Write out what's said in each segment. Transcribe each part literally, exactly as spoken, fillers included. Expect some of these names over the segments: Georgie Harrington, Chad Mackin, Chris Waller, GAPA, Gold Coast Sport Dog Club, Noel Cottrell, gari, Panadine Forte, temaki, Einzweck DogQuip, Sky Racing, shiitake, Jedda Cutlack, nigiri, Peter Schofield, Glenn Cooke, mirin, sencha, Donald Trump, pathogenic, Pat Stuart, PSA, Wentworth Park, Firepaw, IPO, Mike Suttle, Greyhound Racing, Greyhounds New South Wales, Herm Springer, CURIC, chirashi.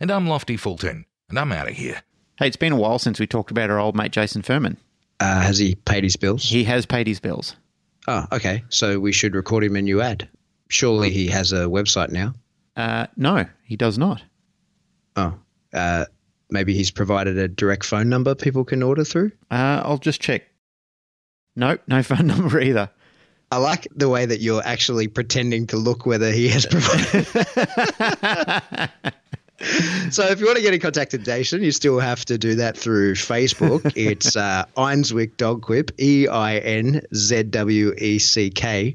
And I'm Lofty Fulton, and I'm out of here. Hey, it's been a while since we talked about our old mate Jason Furman. Uh, has he paid his bills? He has paid his bills. Oh, okay. So we should record him a new ad. Surely he has a website now. Uh, no, he does not. Oh, uh, maybe he's provided a direct phone number people can order through? Uh, I'll just check. Nope, no phone number either. I like the way that you're actually pretending to look whether he has provided... So if you want to get in contact with Jason, you still have to do that through Facebook. It's uh, Einzweck DogQuip, E I N Z W E C K.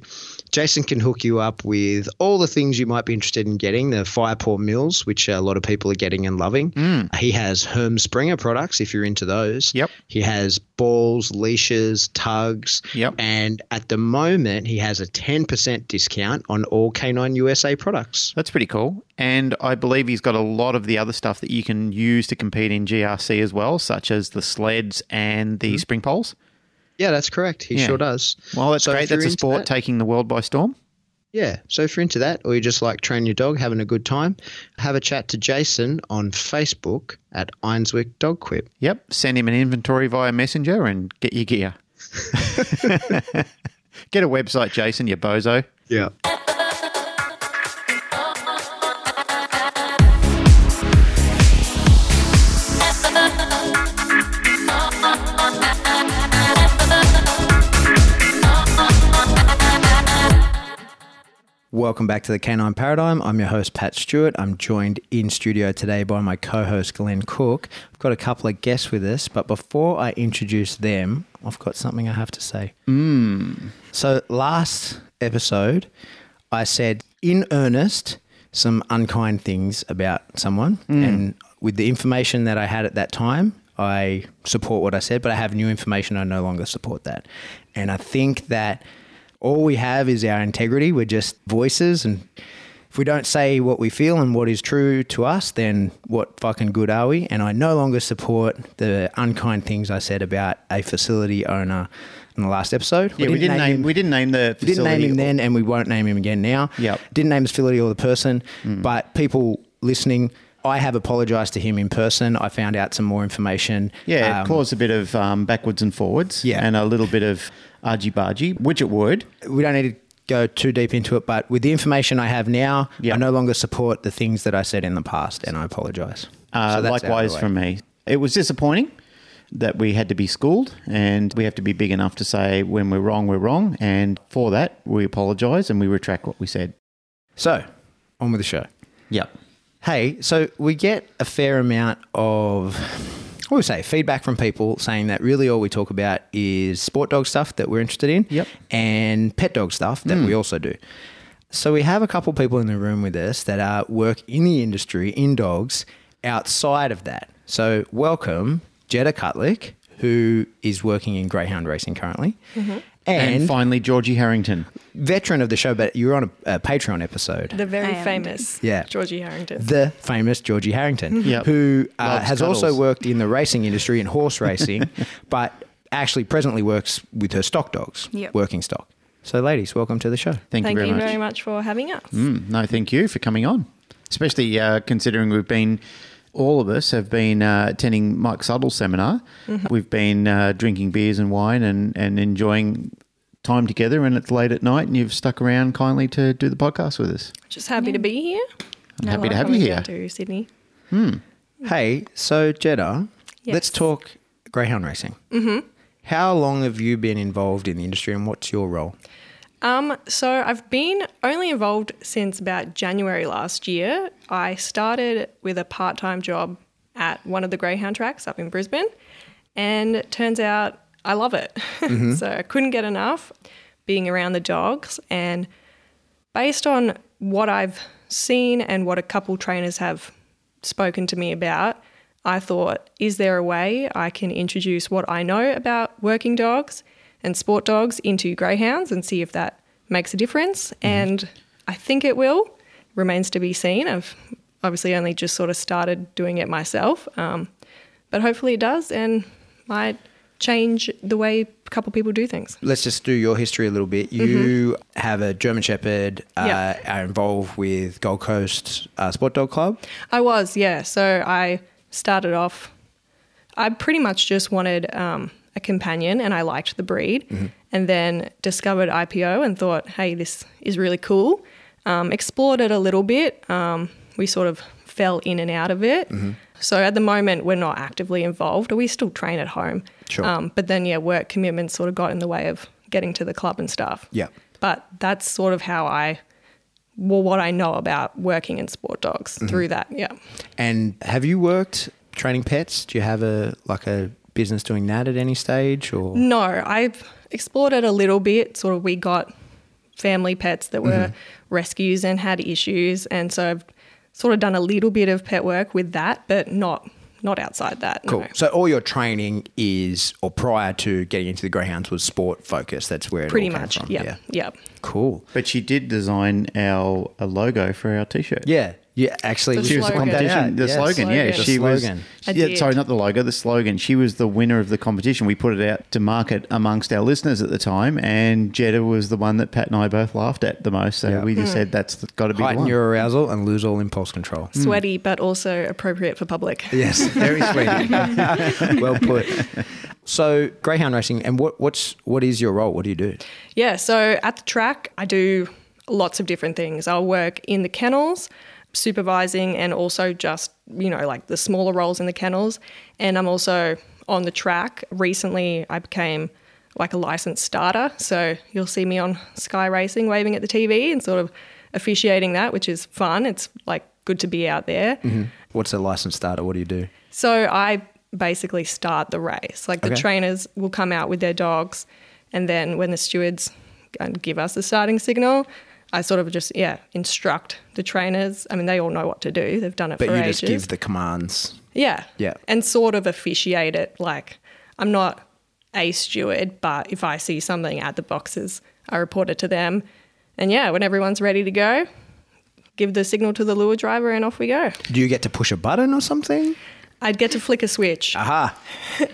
Jason can hook you up with all the things you might be interested in getting, the Firepaw meals, which a lot of people are getting and loving. Mm. He has Herm Springer products, if you're into those. Yep. He has balls, leashes, tugs. Yep. And at the moment, he has a ten percent discount on all Canine U S A products. That's pretty cool. And I believe he's got a lot of the other stuff that you can use to compete in G R C as well, such as the sleds and the mm. spring poles. Yeah, that's correct. He yeah. sure does. Well, that's so great. That's a sport that, taking the world by storm. Yeah. So if you're into that or you just like training your dog, having a good time, have a chat to Jason on Facebook at Einzweck DogQuip. Yep. Send him an inventory via Messenger and get your gear. Get a website, Jason, you bozo. Yeah. Welcome back to The Canine Paradigm. I'm your host, Pat Stuart. I'm joined in studio today by my co-host, Glenn Cooke. I've got a couple of guests with us, but before I introduce them, I've got something I have to say. Mm. So last episode, I said in earnest some unkind things about someone. Mm. And with the information that I had at that time, I support what I said, but I have new information. I no longer support that. And I think that all we have is our integrity. We're just voices, and if we don't say what we feel and what is true to us, then what fucking good are we? And I no longer support the unkind things I said about a facility owner in the last episode. Yeah, we didn't, we didn't name, name him, we didn't name the facility. We didn't name him then, and we won't name him again now. Yep. Didn't name the facility or the person, mm. but people listening, I have apologised to him in person. I found out some more information. Yeah, it um, caused a bit of um, backwards and forwards yeah. and a little bit of argy-bargy, which it would. We don't need to go too deep into it, but with the information I have now, yep. I no longer support the things that I said in the past, and I apologise. Uh, so likewise from me. It was disappointing that we had to be schooled, and we have to be big enough to say when we're wrong, we're wrong, and for that, we apologise and we retract what we said. So, on with the show. Yep. Hey, so we get a fair amount of, what would we say, feedback from people saying that really all we talk about is sport dog stuff that we're interested in yep. and pet dog stuff that mm. we also do. So we have a couple people in the room with us that are, work in the industry, in dogs, outside of that. So welcome Jedda Cutlack, who is working in Greyhound Racing currently. Mm-hmm. And, and finally, Georgie Harrington. Veteran of the show, but you were on a, a Patreon episode. The very famous yeah. Georgie Harrington. The famous Georgie Harrington, yep. who uh, has cuddles. also worked in the racing industry and horse racing, but actually presently works with her stock dogs, yep. working stock. So, ladies, welcome to the show. Thank, thank you very you much. Thank you very much for having us. Mm, no, thank you for coming on, especially uh, considering we've been... all of us have been uh, attending Mike Suttle's seminar. Mm-hmm. We've been uh, drinking beers and wine and, and enjoying time together, and it's late at night and you've stuck around kindly to do the podcast with us. Just happy yeah. to be here. I'm no, happy I to have you here. To Sydney. Hmm. Hey, so Jedda, yes. let's talk greyhound racing. Mm-hmm. How long have you been involved in the industry and what's your role? Um, so I've been only involved since about January last year. I started with a part-time job at one of the greyhound tracks up in Brisbane, and it turns out I love it. Mm-hmm. So I couldn't get enough being around the dogs, and based on what I've seen and what a couple trainers have spoken to me about, I thought, is there a way I can introduce what I know about working dogs and sport dogs into greyhounds and see if that makes a difference? Mm. And I think it will. Remains to be seen. I've obviously only just sort of started doing it myself, um, but hopefully it does and might change the way a couple of people do things. Let's just do your history a little bit. You mm-hmm. have a German Shepherd, uh, yep. are involved with Gold Coast uh, Sport Dog Club? I was, yeah. So I started off, I pretty much just wanted um, a companion and I liked the breed, mm-hmm. and then discovered I P O and thought, hey, this is really cool. Um, explored it a little bit. Um, we sort of fell in and out of it. Mm-hmm. So at the moment, we're not actively involved. We still train at home. Sure. Um, but then, yeah, work commitments sort of got in the way of getting to the club and stuff. Yeah. But that's sort of how I, well, what I know about working in sport dogs mm-hmm. through that. Yeah. And have you worked training pets? Do you have a like a business doing that at any stage? Or no, I've explored it a little bit. Sort of we got family pets that were mm-hmm. rescues and had issues, and so I've sort of done a little bit of pet work with that, but not not outside that. Cool. No. So all your training is, or prior to getting into the greyhounds, was sport focused. That's where it pretty all came much. From. Yep. Yeah. Yeah. Cool. But she did design our a logo for our t-shirt. Yeah. Yeah. Actually, the she slogan. was the competition. Yeah. The yeah. slogan. slogan. Yeah. The she slogan. was. I yeah, did. Sorry, not the logo. The slogan. She was the winner of the competition. We put it out to market amongst our listeners at the time, and Jedda was the one that Pat and I both laughed at the most. So yeah. we just mm. said that's got to be heighten the one. Your arousal and lose all impulse control. Sweaty, mm. but also appropriate for public. Yes, very sweaty. Well put. So greyhound racing, and what what's what is your role? What do you do? Yeah. So at the track, I do lots of different things. I'll work in the kennels, supervising, and also just, you know, like the smaller roles in the kennels. And I'm also on the track. Recently, I became like a licensed starter. So you'll see me on Sky Racing waving at the T V and sort of officiating that, which is fun. It's like good to be out there. Mm-hmm. What's a licensed starter? What do you do? So I basically start the race. Like the okay. trainers will come out with their dogs, and then when the stewards give us the starting signal, I sort of just, yeah, instruct the trainers. I mean, they all know what to do. They've done it but for ages. But you just give the commands. Yeah. Yeah. And sort of officiate it. Like, I'm not a steward, but if I see something at the boxes, I report it to them. And, yeah, when everyone's ready to go, give the signal to the lure driver and off we go. Do you get to push a button or something? I'd get to flick a switch. Aha.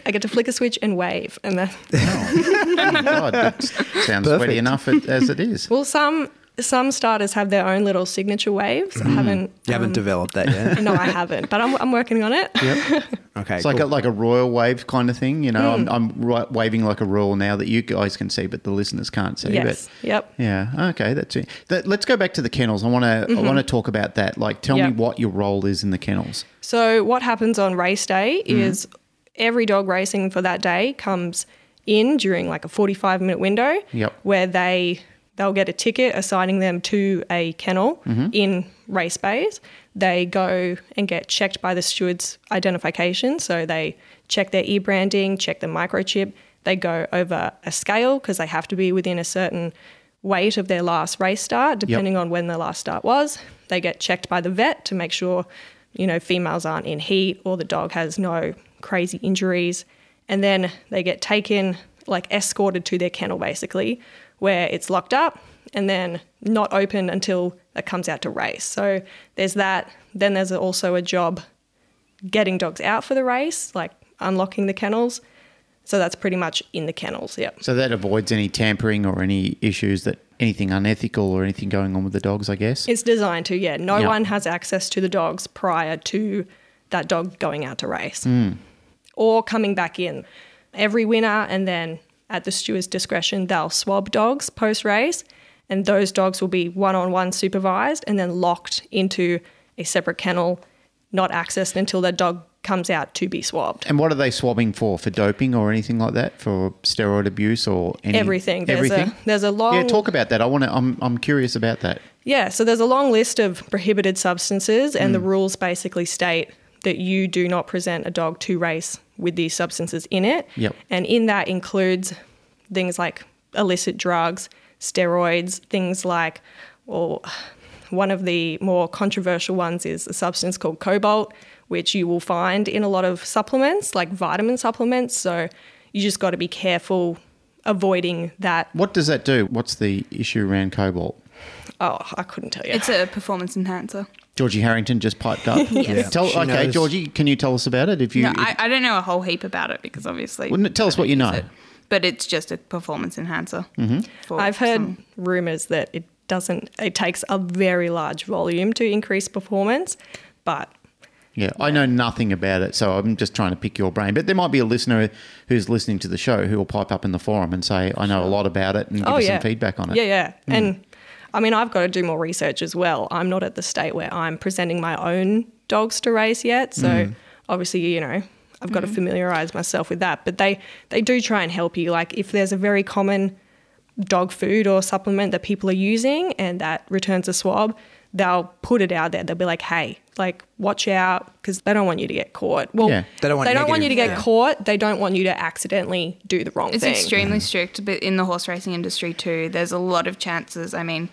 I get to flick a switch and wave. And that oh. oh, my God. That sounds Perfect. sweaty enough as it is. Well, some... Some starters have their own little signature waves. Mm. I haven't... You haven't um, developed that yet? No, I haven't, but I'm I'm working on it. Yep. Okay, It's cool. like, a, like a royal wave kind of thing, you know. Mm. I'm, I'm right, waving like a royal now that you guys can see but the listeners can't see. Yes, but, yep. Yeah, okay, that's it. That, let's go back to the kennels. I want to mm-hmm. I want to talk about that. Like, tell yep. me what your role is in the kennels. So what happens on race day mm. is every dog racing for that day comes in during like a forty-five minute window yep. where they... They'll get a ticket assigning them to a kennel mm-hmm. in race bays. They go and get checked by the steward's identification. So they check their ear branding, check the microchip. They go over a scale because they have to be within a certain weight of their last race start, depending yep. on when their last start was. They get checked by the vet to make sure, you know, females aren't in heat or the dog has no crazy injuries. And then they get taken, like escorted to their kennel basically, where it's locked up and then not open until it comes out to race. So there's that. Then there's also a job getting dogs out for the race, like unlocking the kennels. So that's pretty much in the kennels, yeah. So that avoids any tampering or any issues that anything unethical or anything going on with the dogs, I guess? It's designed to, yeah. No yep. one has access to the dogs prior to that dog going out to race mm. or coming back in. Every winner and then... At the steward's discretion, they'll swab dogs post-race, and those dogs will be one-on-one supervised and then locked into a separate kennel, not accessed until their dog comes out to be swabbed. And what are they swabbing for? For doping or anything like that? For steroid abuse or any, everything? There's everything. A, there's a long. Yeah, talk about that. I want to. I'm I'm curious about that. Yeah, so there's a long list of prohibited substances, and mm. the rules basically state that you do not present a dog to race with these substances in it. Yep. And in that includes things like illicit drugs, steroids, things like, well, One of the more controversial ones is a substance called cobalt, which you will find in a lot of supplements, like vitamin supplements. So you just got to be careful avoiding that. What does that do? What's the issue around cobalt? Oh, I couldn't tell you. It's a performance enhancer. Georgie Harrington just piped up. Yes. Yeah. Tell, okay, knows. Georgie, can you tell us about it? If you, no, if, I, I don't know a whole heap about it because obviously... Well, tell us what you know. It, but it's just a performance enhancer. Mm-hmm. I've heard some rumours that it doesn't... It takes a very large volume to increase performance, but... Yeah, I know nothing about it, so I'm just trying to pick your brain. But there might be a listener who's listening to the show who will pipe up in the forum and say, I know a lot about it, and give oh, us yeah. some feedback on it. Yeah, yeah. Mm. And, I mean, I've got to do more research as well. I'm not at the state where I'm presenting my own dogs to race yet, so mm. obviously, you know, I've got mm. to familiarise myself with that. But they, they do try and help you. Like if there's a very common dog food or supplement that people are using and that returns a swab, they'll put it out there. They'll be like, hey, like watch out, because they don't want you to get caught. Well, yeah, they don't want, they don't negative, want you to get yeah. caught. They don't want you to accidentally do the wrong it's thing. It's extremely mm. strict, but in the horse racing industry too, there's a lot of chances. I mean,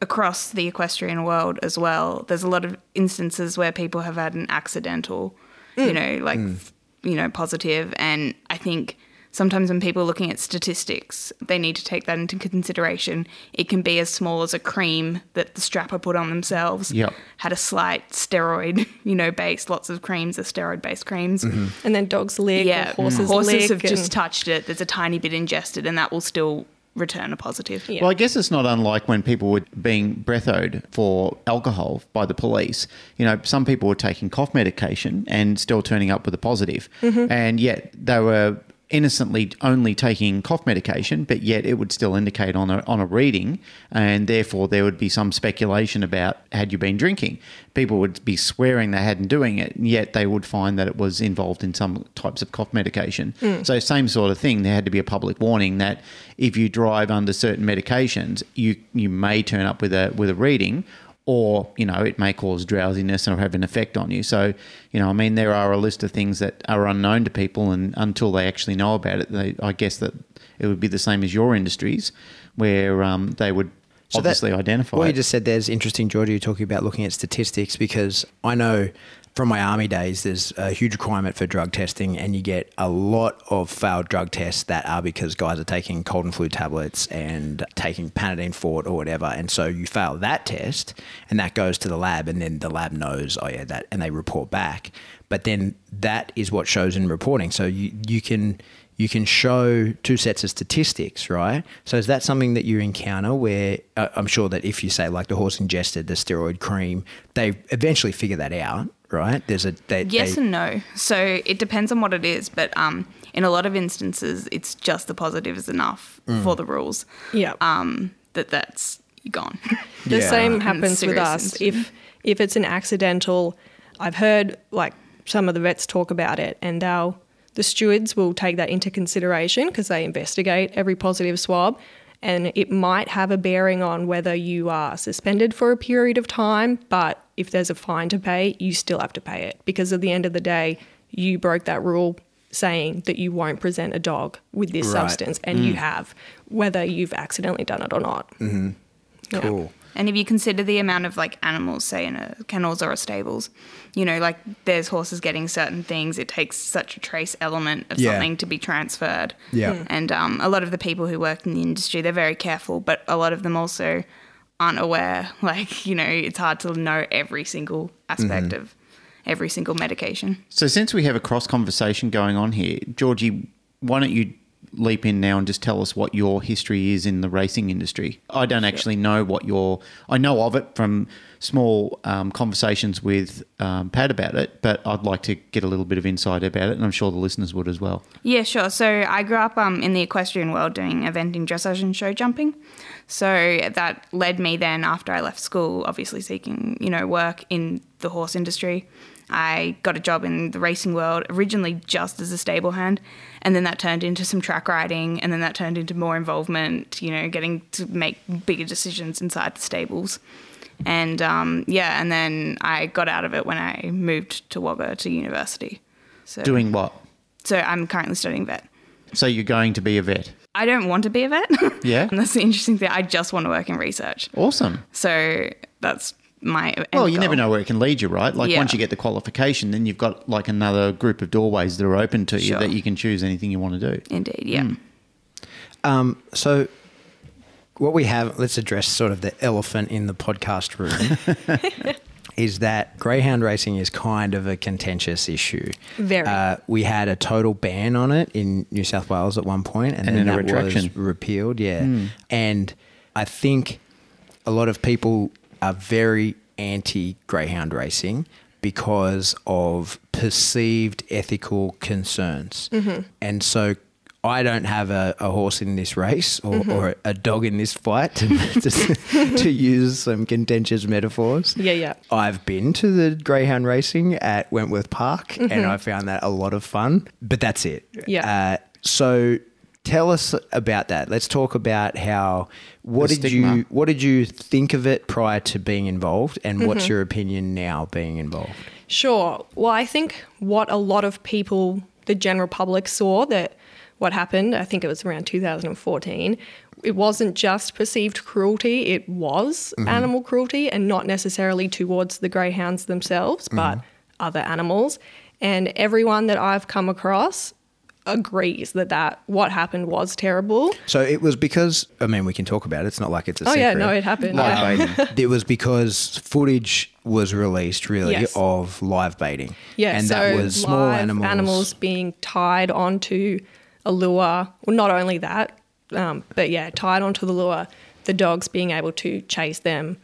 across the equestrian world as well, there's a lot of instances where people have had an accidental, mm. you know, like, mm. you know, positive. And I think sometimes when people are looking at statistics, they need to take that into consideration. It can be as small as a cream that the strapper put on themselves, yep. had a slight steroid, you know, base. Lots of creams are steroid-based creams. Mm-hmm. And then dogs lick yeah. or horses mm. Horses lick have just touched it. There's a tiny bit ingested and that will still return a positive. Yeah. Well, I guess it's not unlike when people were being breathoed for alcohol by the police. You know, some people were taking cough medication and still turning up with a positive. Mm-hmm. And yet they were... innocently only taking cough medication, but yet it would still indicate on a on a reading, and therefore there would be some speculation about had you been drinking. People would be swearing they hadn't doing it, and yet they would find that it was involved in some types of cough medication. Mm. So same sort of thing. There had to be a public warning that if you drive under certain medications, you you may turn up with a with a reading. Or, you know, it may cause drowsiness or have an effect on you. So, you know, I mean, there are a list of things that are unknown to people, and until they actually know about it, they, I guess that it would be the same as your industries where um, they would so obviously that, identify What it. You just said there is interesting, Georgie, you're talking about looking at statistics, because I know from my army days there's a huge requirement for drug testing, and you get a lot of failed drug tests that are because guys are taking cold and flu tablets and taking Panadine Forte or whatever, and so you fail that test and that goes to the lab, and then the lab knows, oh yeah, that, and they report back. But then that is what shows in reporting. So you, you can you can show two sets of statistics, right? So is that something that you encounter where uh, I'm sure that if you say like the horse ingested the steroid cream, they eventually figure that out, right? There's a they, yes they... and no. So it depends on what it is, but um, in a lot of instances, it's just the positive is enough mm. for the rules. Yeah, um, that that's gone. The yeah. same happens with us. Incident. If if it's an accidental, I've heard like some of the vets talk about it, and they'll the stewards will take that into consideration because they investigate every positive swab, and it might have a bearing on whether you are suspended for a period of time, but if there's a fine to pay, you still have to pay it, because at the end of the day, you broke that rule saying that you won't present a dog with this right. substance, and mm. you have, whether you've accidentally done it or not. Mm-hmm. Yeah. Cool. And if you consider the amount of like animals, say in a kennels or a stables, you know, like there's horses getting certain things, it takes such a trace element of yeah. something to be transferred. Yeah. Mm. And um, a lot of the people who work in the industry, they're very careful, but a lot of them also aren't aware. Like, you know, it's hard to know every single aspect mm-hmm. of every single medication. So since we have a cross conversation going on here, Georgie, why don't you leap in now and just tell us what your history is in the racing industry. I don't actually know what your – I know of it from small um, conversations with um, Pat about it, but I'd like to get a little bit of insight about it, and I'm sure the listeners would as well. Yeah, sure. So I grew up um, in the equestrian world doing eventing, dressage and show jumping. So that led me then after I left school, obviously seeking, you know, work in the horse industry. I got a job in the racing world originally just as a stable hand, and then that turned into some track riding, and then that turned into more involvement, you know, getting to make bigger decisions inside the stables. And, um, yeah, and then I got out of it when I moved to Wagga to university. So doing what? So I'm currently studying vet. So you're going to be a vet? I don't want to be a vet. Yeah. And that's the interesting thing. I just want to work in research. Awesome. So that's my end Well, you goal. Never know where it can lead you, right? Like yeah. once you get the qualification, then you've got like another group of doorways that are open to sure. you that you can choose anything you want to do. Indeed, yeah. Mm. Um, so what we have, let's address sort of the elephant in the podcast room. Is that greyhound racing is kind of a contentious issue. Very. Uh, we had a total ban on it in New South Wales at one point, and, and then, then that retraction. was repealed. Yeah, mm. And I think a lot of people are very anti-greyhound racing because of perceived ethical concerns, mm-hmm. and so. I don't have a, a horse in this race or, mm-hmm. or a dog in this fight, to, to, to use some contentious metaphors. Yeah, yeah. I've been to the greyhound racing at Wentworth Park mm-hmm. and I found that a lot of fun, but that's it. Yeah. Uh, so tell us about that. Let's talk about how what the did stigma. you what did you think of it prior to being involved and mm-hmm. what's your opinion now being involved? Sure. Well, I think what a lot of people, the general public saw that what happened, I think it was around two thousand fourteen, it wasn't just perceived cruelty, it was mm-hmm. animal cruelty, and not necessarily towards the greyhounds themselves, mm-hmm. but other animals. And everyone that I've come across agrees that, that what happened was terrible. So it was because, I mean, we can talk about it. It's not like it's a oh, secret. Oh, yeah, no, it happened. Live yeah. baiting. It was because footage was released, really, yes. of live baiting. Yeah, and so that was small live animals. animals being tied onto a lure. Well, not only that, um, but, yeah, tied onto the lure, the dogs being able to chase them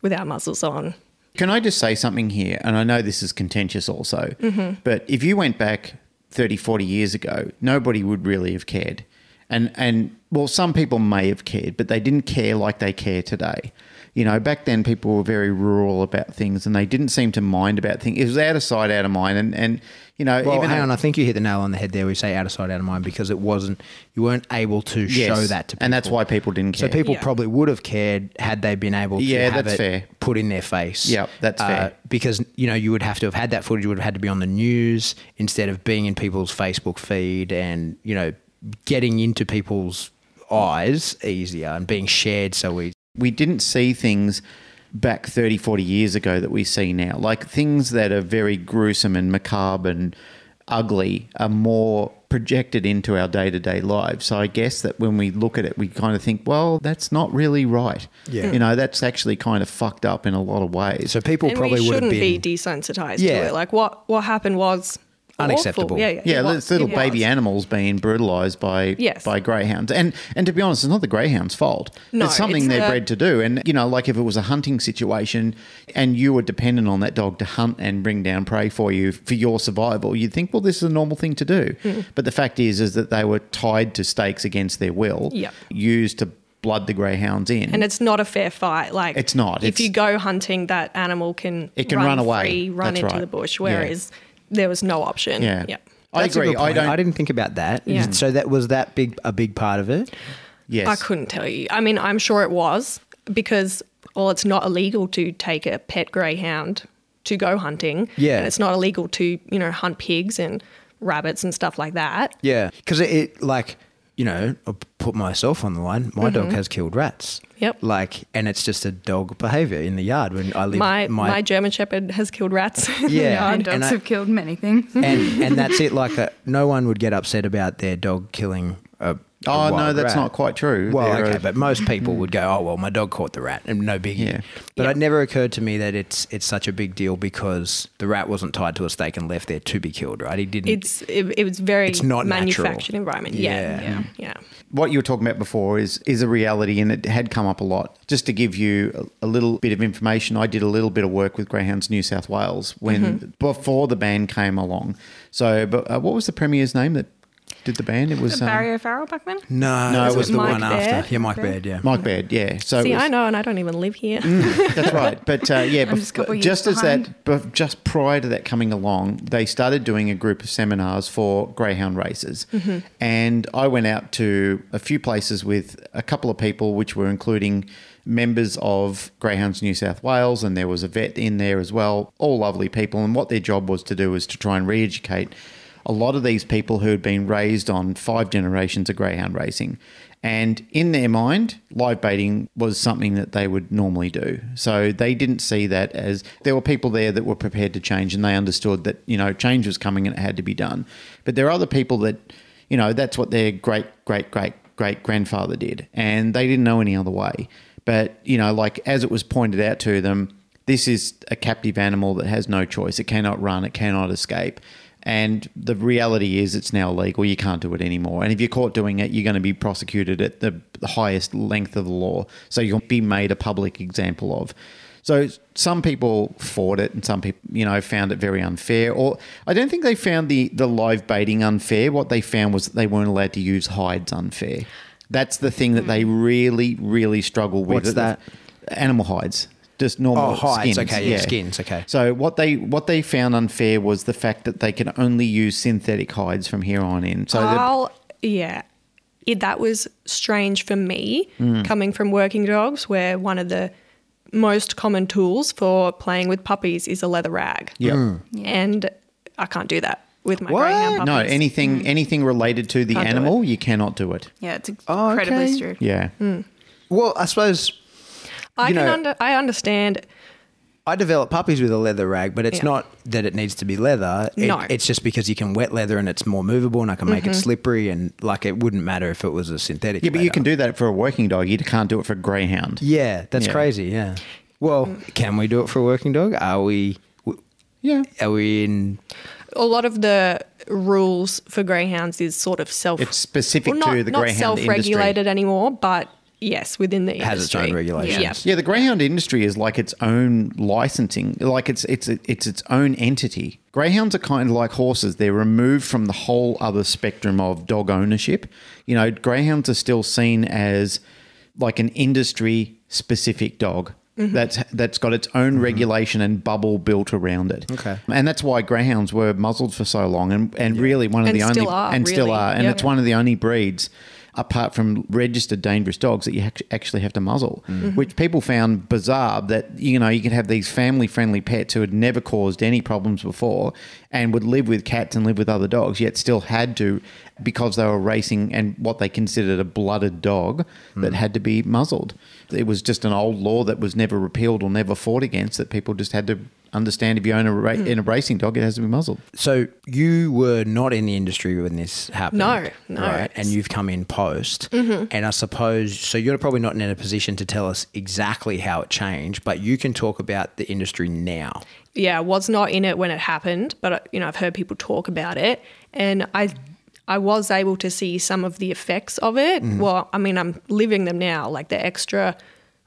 without muzzles on. Can I just say something here? And I know this is contentious also, mm-hmm. but if you went back thirty, forty years ago, nobody would really have cared. And, and well, some people may have cared, but they didn't care like they care today. You know, back then people were very rural about things and they didn't seem to mind about things. It was out of sight, out of mind. And, and you know, well, even hang though, on, I think you hit the nail on the head there. We say out of sight, out of mind because it wasn't, you weren't able to yes, show that to people. And that's why people didn't care. So people yeah. probably would have cared had they been able to yeah, have that's it fair. put in their face. Yeah, that's uh, fair. Because, you know, you would have to have had that footage, you would have had to be on the news instead of being in people's Facebook feed and, you know, getting into people's eyes easier and being shared so easy. We didn't see things back thirty, forty years ago that we see now. Like things that are very gruesome and macabre and ugly are more projected into our day-to-day lives. So I guess that when we look at it, we kind of think, well, that's not really right. Yeah. You know, that's actually kind of fucked up in a lot of ways. So people and probably would have been... we shouldn't be desensitized yeah. to it. Like what, what happened was... unacceptable. Awful. Yeah, yeah, yeah was, little baby was. animals being brutalised by yes. by greyhounds. And and to be honest, it's not the greyhound's fault. No, it's something it's they're a- bred to do. And, you know, like if it was a hunting situation and you were dependent on that dog to hunt and bring down prey for you for your survival, you'd think, well, this is a normal thing to do. Mm. But the fact is is that they were tied to stakes against their will, yep. used to blood the greyhounds in. And it's not a fair fight. Like It's not. If it's, you go hunting, that animal can, it can run, run away, free, run That's into right. the bush, whereas... yeah. there was no option. Yeah, yeah. I That's agree. I don't. I didn't think about that. Yeah. So that was that big a big part of it. Yes, I couldn't tell you. I mean, I'm sure it was because well, it's not illegal to take a pet greyhound to go hunting. Yeah, and it's not illegal to you know hunt pigs and rabbits and stuff like that. Yeah, because it, it like you know I'll put myself on the line. My mm-hmm. dog has killed rats. Yep. Like, and it's just a dog behaviour in the yard when I live. My my, my German Shepherd has killed rats. Yeah, my dogs and I, have killed many things. And and that's it. Like, a, no one would get upset about their dog killing a. a oh wild no, that's rat. Not quite true. Well, They're okay, a, but most people would go, oh well, my dog caught the rat, and no biggie. Yeah. But yeah. it never occurred to me that it's it's such a big deal because the rat wasn't tied to a stake and left there to be killed. Right? He didn't. It's it, it was very it's not manufactured natural. environment. Yeah, yeah, yeah. yeah. What you were talking about before is is a reality and it had come up a lot. Just to give you a, a little bit of information, I did a little bit of work with Greyhounds New South Wales when mm-hmm. before the ban came along. So but, uh, what was the Premier's name that did the ban? It was um, Barry O'Farrell back then? No, no it was, was the Mike one Baird? after. Yeah, Mike Baird, Baird yeah. Mike Baird, yeah. So See, was, I know and I don't even live here. mm, that's right. But uh, yeah, bef- just, just as that, bef- just prior to that coming along, they started doing a group of seminars for greyhound races. Mm-hmm. And I went out to a few places with a couple of people, which were including members of Greyhounds New South Wales, and there was a vet in there as well, all lovely people. And what their job was to do was to try and re-educate a lot of these people who had been raised on five generations of greyhound racing And in their mind, live baiting was something that they would normally do. So they didn't see that as – there were people there that were prepared to change, and they understood that, you know, change was coming and it had to be done. But there are other people that, you know, that's what their great, great, great, great grandfather did, and they didn't know any other way. But, you know, like as it was pointed out to them, this is a captive animal that has no choice. It cannot run. It cannot escape. And the reality is it's now legal. You can't do it anymore. And if you're caught doing it, you're going to be prosecuted at the highest length of the law. So you'll be made a public example of. So some people fought it and some people, you know, found it very unfair. Or I don't think they found the, the live baiting unfair. What they found was that they weren't allowed to use hides unfair. That's the thing that they really, really struggle with. What's that? Animal hides. Just normal oh, hides, skins. Okay, yeah, yeah, skins, okay. So what they what they found unfair was the fact that they can only use synthetic hides from here on in. So I'll, yeah, it, that was strange for me, mm. coming from working dogs, where one of the most common tools for playing with puppies is a leather rag. Yep. Mm. Yeah, and I can't do that with my what? Greyhound puppies. No, anything mm. anything related to the can't animal, you cannot do it. Yeah, it's incredibly oh, okay. strict. Yeah. Mm. Well, I suppose. I you can know, under, I understand. I develop puppies with a leather rag, but it's yeah. not that it needs to be leather. It, no. It's just because you can wet leather and it's more movable, and I can make mm-hmm. it slippery, and like it wouldn't matter if it was a synthetic. Yeah, leather. But you can do that for a working dog. You can't do it for a greyhound. Yeah, that's yeah. crazy. Yeah. Well, mm. can we do it for a working dog? Are we? W- yeah. Are we in? A lot of the rules for greyhounds is sort of self. It's specific well, not, to the greyhound industry. Not self-regulated anymore, but. Yes, within the industry. It has its own regulations. Yeah. yeah, the greyhound industry is like its own licensing, like it's it's it's its own entity. Greyhounds are kind of like horses. They're removed from the whole other spectrum of dog ownership. You know, greyhounds are still seen as like an industry-specific dog. Mm-hmm. That's that's got its own mm-hmm. regulation and bubble built around it. Okay, and that's why greyhounds were muzzled for so long, and and yeah. really one of and the still only are, and really. still are, and yep. it's one of the only breeds, apart from registered dangerous dogs, that you actually have to muzzle, mm-hmm. which people found bizarre, that, you know, you could have these family-friendly pets who had never caused any problems before and would live with cats and live with other dogs, yet still had to, because they were racing and what they considered a blooded dog, mm. that had to be muzzled. It was just an old law that was never repealed or never fought against, that people just had to understand if you own a, ra- mm. in a racing dog, it has to be muzzled. So you were not in the industry when this happened. No, no. Right? And you've come in post. Mm-hmm. And I suppose, so you're probably not in a position to tell us exactly how it changed, but you can talk about the industry now. Yeah, I was not in it when it happened, but, you know, I've heard people talk about it, and I I was able to see some of the effects of it. Mm. Well, I mean, I'm living them now, like the extra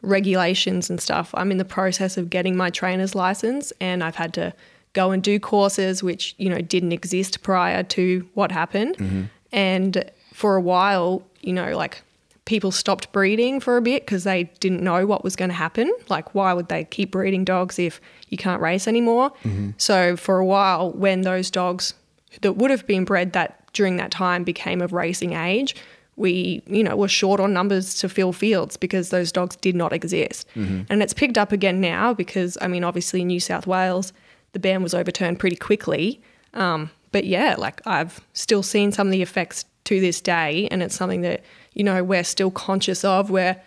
regulations and stuff. I'm in the process of getting my trainer's license, and I've had to go and do courses which, you know, didn't exist prior to what happened. Mm-hmm. And for a while, you know, like people stopped breeding for a bit because they didn't know what was going to happen. Like, why would they keep breeding dogs if you can't race anymore? Mm-hmm. So for a while, when those dogs that would have been bred that during that time became of racing age, we, you know, were short on numbers to fill fields because those dogs did not exist. Mm-hmm. And it's picked up again now because, I mean, obviously in New South Wales, the ban was overturned pretty quickly. Um, but, yeah, like I've still seen some of the effects to this day, and it's something that, you know, we're still conscious of, where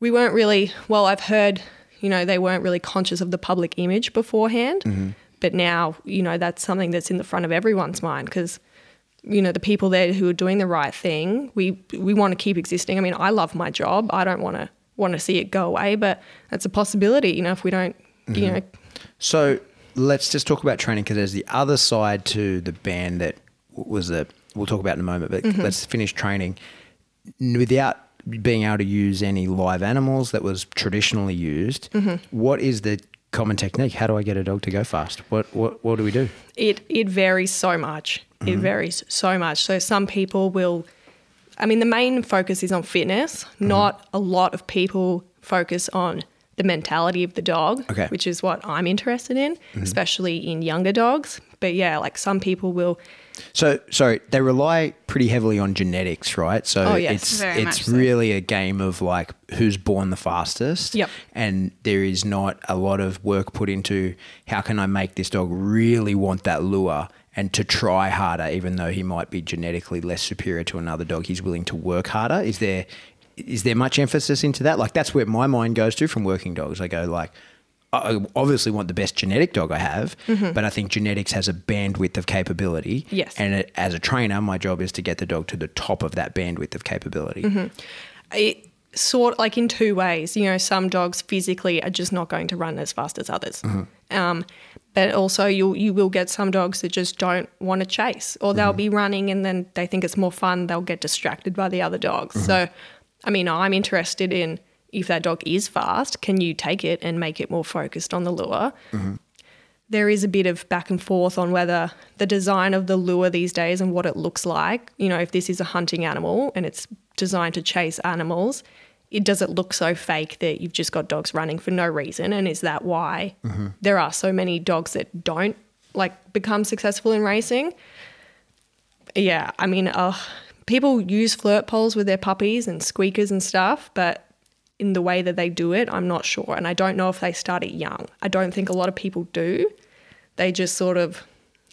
we weren't really – well, I've heard, you know, they weren't really conscious of the public image beforehand. Mm-hmm. But now, you know, that's something that's in the front of everyone's mind because – you know, the people there who are doing the right thing, we we want to keep existing. I mean, I love my job. I don't want to want to see it go away, but that's a possibility, you know, if we don't, mm-hmm. you know. So let's just talk about training, because there's the other side to the ban that was a – we'll talk about in a moment, but mm-hmm. let's finish training. Without being able to use any live animals that was traditionally used, mm-hmm. what is the – common technique? How do I get a dog to go fast? What what, what do we do? It it varies so much. Mm-hmm. It varies so much. So some people will, I mean, the main focus is on fitness. Mm-hmm. Not a lot of people focus on the mentality of the dog, okay. which is what I'm interested in, mm-hmm. especially in younger dogs. But yeah, like some people will. So sorry, they rely pretty heavily on genetics, right? So oh, yes, it's very it's much so. Really a game of like who's born the fastest. Yep. And there is not a lot of work put into how can I make this dog really want that lure and to try harder, even though he might be genetically less superior to another dog, he's willing to work harder. Is there is there much emphasis into that? Like, that's where my mind goes to from working dogs. I go like, I obviously want the best genetic dog I have, mm-hmm. but I think genetics has a bandwidth of capability. Yes. And it, as a trainer, my job is to get the dog to the top of that bandwidth of capability. Mm-hmm. It sort like in two ways. You know, some dogs physically are just not going to run as fast as others. Mm-hmm. Um, but also you'll, you will get some dogs that just don't want to chase, or they'll mm-hmm. be running and then they think it's more fun. They'll get distracted by the other dogs. Mm-hmm. So, I mean, I'm interested in, if that dog is fast, can you take it and make it more focused on the lure? Mm-hmm. There is a bit of back and forth on whether the design of the lure these days and what it looks like, you know, if this is a hunting animal and it's designed to chase animals, it doesn't look so fake that you've just got dogs running for no reason. And is that why mm-hmm. there are so many dogs that don't like become successful in racing? Yeah, I mean, uh, people use flirt poles with their puppies and squeakers and stuff, but in the way that they do it, I'm not sure. And I don't know if they start it young. I don't think a lot of people do. They just sort of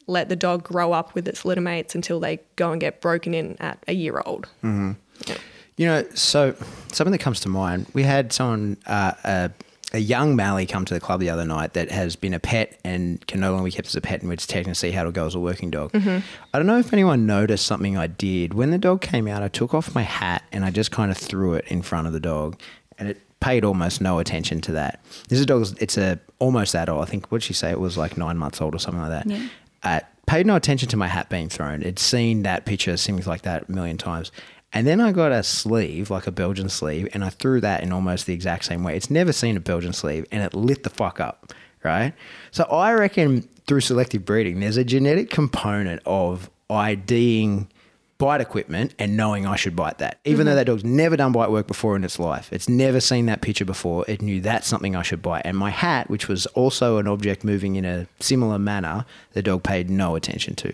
let the dog grow up with its litter mates until they go and get broken in at a year old. Mm-hmm. Yeah. You know, so something that comes to mind, we had someone, uh, a, a young Mallee come to the club the other night that has been a pet and can no longer be kept as a pet, and we're just taking to see how to go as a working dog. Mm-hmm. I don't know if anyone noticed something I did. When the dog came out, I took off my hat and I just kind of threw it in front of the dog, and it paid almost no attention to that. This is a dog, it's a, almost that old. I think, what did she say? It was like nine months old or something like that. Yeah. Uh, paid no attention to my hat being thrown. It'd seen that picture, things like that a million times. And then I got a sleeve, like a Belgian sleeve, and I threw that in almost the exact same way. It's never seen a Belgian sleeve, and it lit the fuck up, right? So I reckon through selective breeding, there's a genetic component of IDing bite equipment and knowing I should bite that, even mm-hmm. though that dog's never done bite work before in its life. It's never seen that picture before. It knew that's something I should bite. And my hat, which was also an object moving in a similar manner, the dog paid no attention to.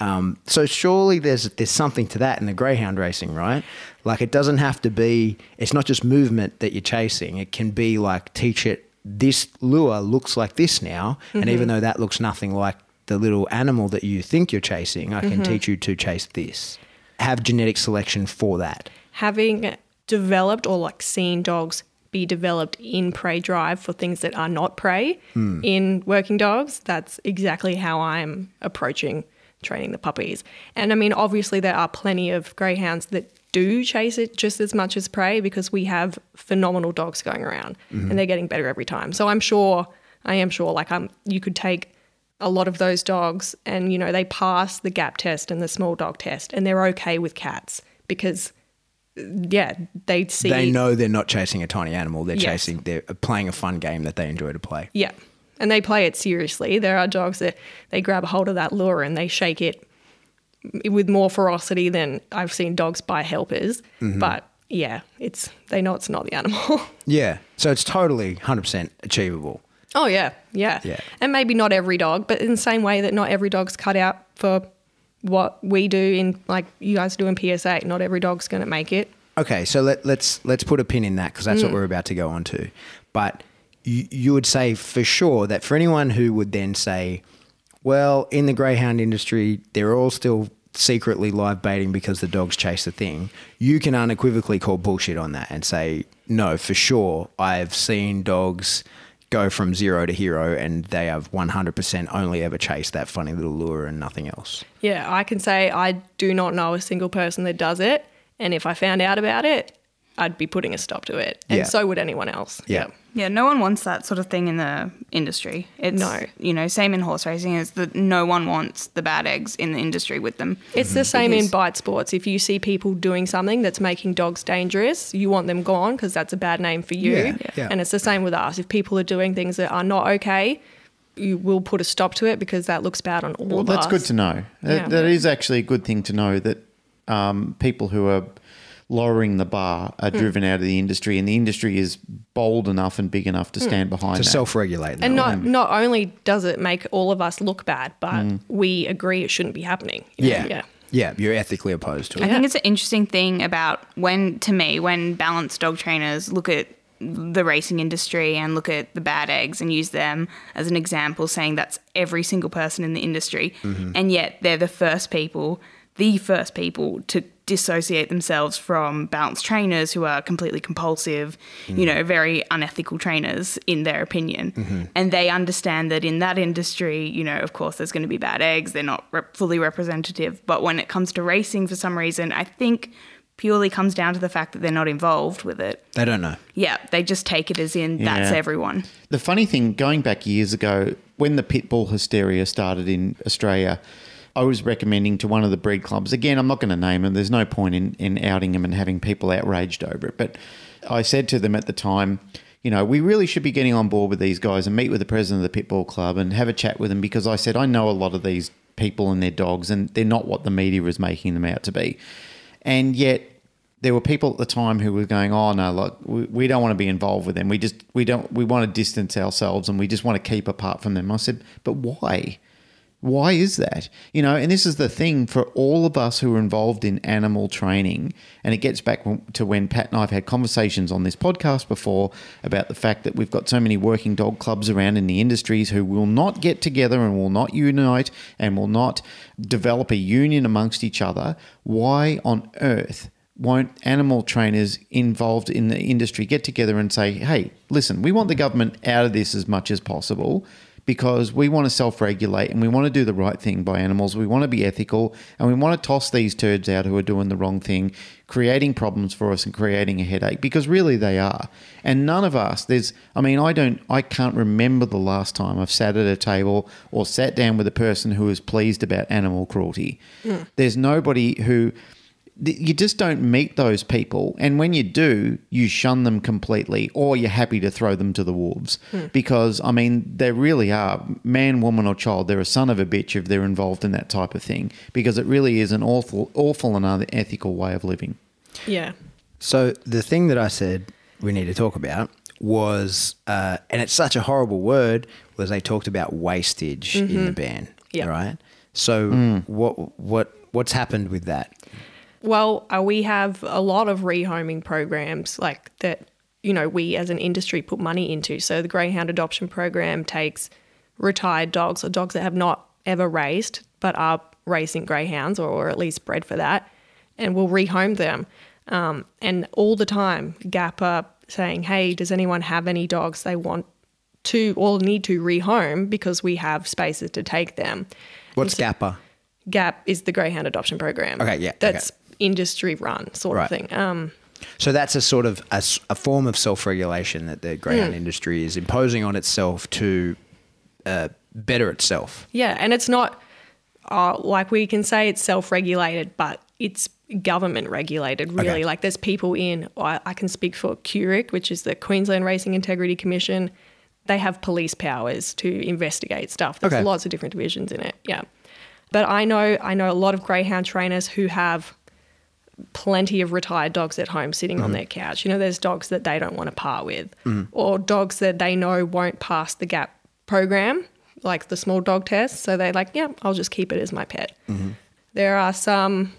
Um, so surely there's there's something to that in the greyhound racing, right? Like, it doesn't have to be – it's not just movement that you're chasing. It can be like, teach it, this lure looks like this now, mm-hmm. and even though that looks nothing like the little animal that you think you're chasing, I can mm-hmm. teach you to chase this. Have genetic selection for that. Having developed or like seen dogs be developed in prey drive for things that are not prey mm. in working dogs, that's exactly how I'm approaching training the puppies. And I mean, obviously there are plenty of greyhounds that do chase it just as much as prey, because we have phenomenal dogs going around mm-hmm. and they're getting better every time. So I'm sure, I am sure like I'm, you could take a lot of those dogs and, you know, they pass the gap test and the small dog test and they're okay with cats because, yeah, they see. They know they're not chasing a tiny animal. They're yes. chasing, they're playing a fun game that they enjoy to play. Yeah, and they play it seriously. There are dogs that they grab a hold of that lure and they shake it with more ferocity than I've seen dogs buy helpers, mm-hmm. but yeah, it's they know it's not the animal. Yeah, so it's totally one hundred percent achievable. Oh, yeah, yeah, yeah. And maybe not every dog, but in the same way that not every dog's cut out for what we do in, like you guys do in P S A, not every dog's going to make it. Okay, so let, let's let's put a pin in that, because that's mm. what we're about to go on to. But you, you would say for sure that for anyone who would then say, well, in the greyhound industry, they're all still secretly live baiting because the dogs chase the thing, you can unequivocally call bullshit on that and say, no, for sure, I've seen dogs go from zero to hero and they have one hundred percent only ever chased that funny little lure and nothing else. Yeah, I can say I do not know a single person that does it, and if I found out about it, I'd be putting a stop to it, and yeah. so would anyone else. Yeah. yeah. Yeah, no one wants that sort of thing in the industry. It's, no. you know, same in horse racing, is that no one wants the bad eggs in the industry with them. It's mm-hmm. the same because in bite sports. If you see people doing something that's making dogs dangerous, you want them gone because that's a bad name for you. Yeah. Yeah. Yeah. And it's the same with us. If people are doing things that are not okay, you will put a stop to it because that looks bad on all well, of us. Well, that's good to know. That, yeah. that is actually a good thing to know, that um, people who are – lowering the bar are mm. driven out of the industry, and the industry is bold enough and big enough to mm. stand behind to that. Self-regulate. And not one. Not only does it make all of us look bad, but mm. we agree it shouldn't be happening. Yeah. Know? Yeah. Yeah, you're ethically opposed to it. I think it's an interesting thing about when, to me, when balanced dog trainers look at the racing industry and look at the bad eggs and use them as an example, saying that's every single person in the industry. Mm-hmm. And yet they're the first people, the first people to dissociate themselves from balanced trainers who are completely compulsive, mm-hmm. you know, very unethical trainers in their opinion. Mm-hmm. And they understand that in that industry, you know, of course there's going to be bad eggs. They're not rep- fully representative. But when it comes to racing, for some reason, I think purely comes down to the fact that they're not involved with it. They don't know. Yeah, they just take it as in yeah. that's everyone. The funny thing, going back years ago, when the pit bull hysteria started in Australia, I was recommending to one of the breed clubs, again, I'm not going to name them, there's no point in, in outing them and having people outraged over it, but I said to them at the time, you know, we really should be getting on board with these guys and meet with the president of the pit bull club and have a chat with them, because I said I know a lot of these people and their dogs and they're not what the media is making them out to be. And yet there were people at the time who were going, oh, no, like we, we don't want to be involved with them. We just we don't we want to distance ourselves and we just want to keep apart from them. I said, but why? Why is that? You know, and this is the thing for all of us who are involved in animal training. And it gets back to when Pat and I have had conversations on this podcast before about the fact that we've got so many working dog clubs around in the industries who will not get together and will not unite and will not develop a union amongst each other. Why on earth won't animal trainers involved in the industry get together and say, hey, listen, we want the government out of this as much as possible, because we want to self-regulate and we want to do the right thing by animals. We want to be ethical and we want to toss these turds out who are doing the wrong thing, creating problems for us and creating a headache, because really they are. And none of us, there's, I mean, I don't, I can't remember the last time I've sat at a table or sat down with a person who is pleased about animal cruelty. Mm. There's nobody who, you just don't meet those people. And when you do, you shun them completely, or you're happy to throw them to the wolves. Hmm. Because, I mean, they really are man, woman or child. They're a son of a bitch if they're involved in that type of thing, because it really is an awful, awful and unethical way of living. Yeah. So the thing that I said we need to talk about was, uh, and it's such a horrible word, was they talked about wastage mm-hmm. in the ban. Yeah. Right? So mm. what what what's happened with that? Well, uh, we have a lot of rehoming programs like that, you know, we as an industry put money into. So the Greyhound Adoption Program takes retired dogs or dogs that have not ever raced but are racing greyhounds or, or at least bred for that, and we'll rehome them. Um, and all the time, GAPA saying, hey, does anyone have any dogs they want to or need to rehome because we have spaces to take them? What's so, GAPA? GAP is the Greyhound Adoption Program. Okay, yeah. That's okay. Industry run sort right. of thing. Um, so that's a sort of a, a form of self-regulation that the greyhound mm. industry is imposing on itself to uh, better itself. Yeah, and it's not uh, like we can say it's self-regulated, but it's government regulated really. Okay. Like there's people in, I, I can speak for CURIC, which is the Queensland Racing Integrity Commission. They have police powers to investigate stuff. There's okay. lots of different divisions in it, yeah. But I know I know a lot of greyhound trainers who have plenty of retired dogs at home sitting mm. on their couch. You know, there's dogs that they don't want to part with mm. or dogs that they know won't pass the GAP program, like the small dog test. So they're like, yeah, I'll just keep it as my pet. Mm-hmm. There are some,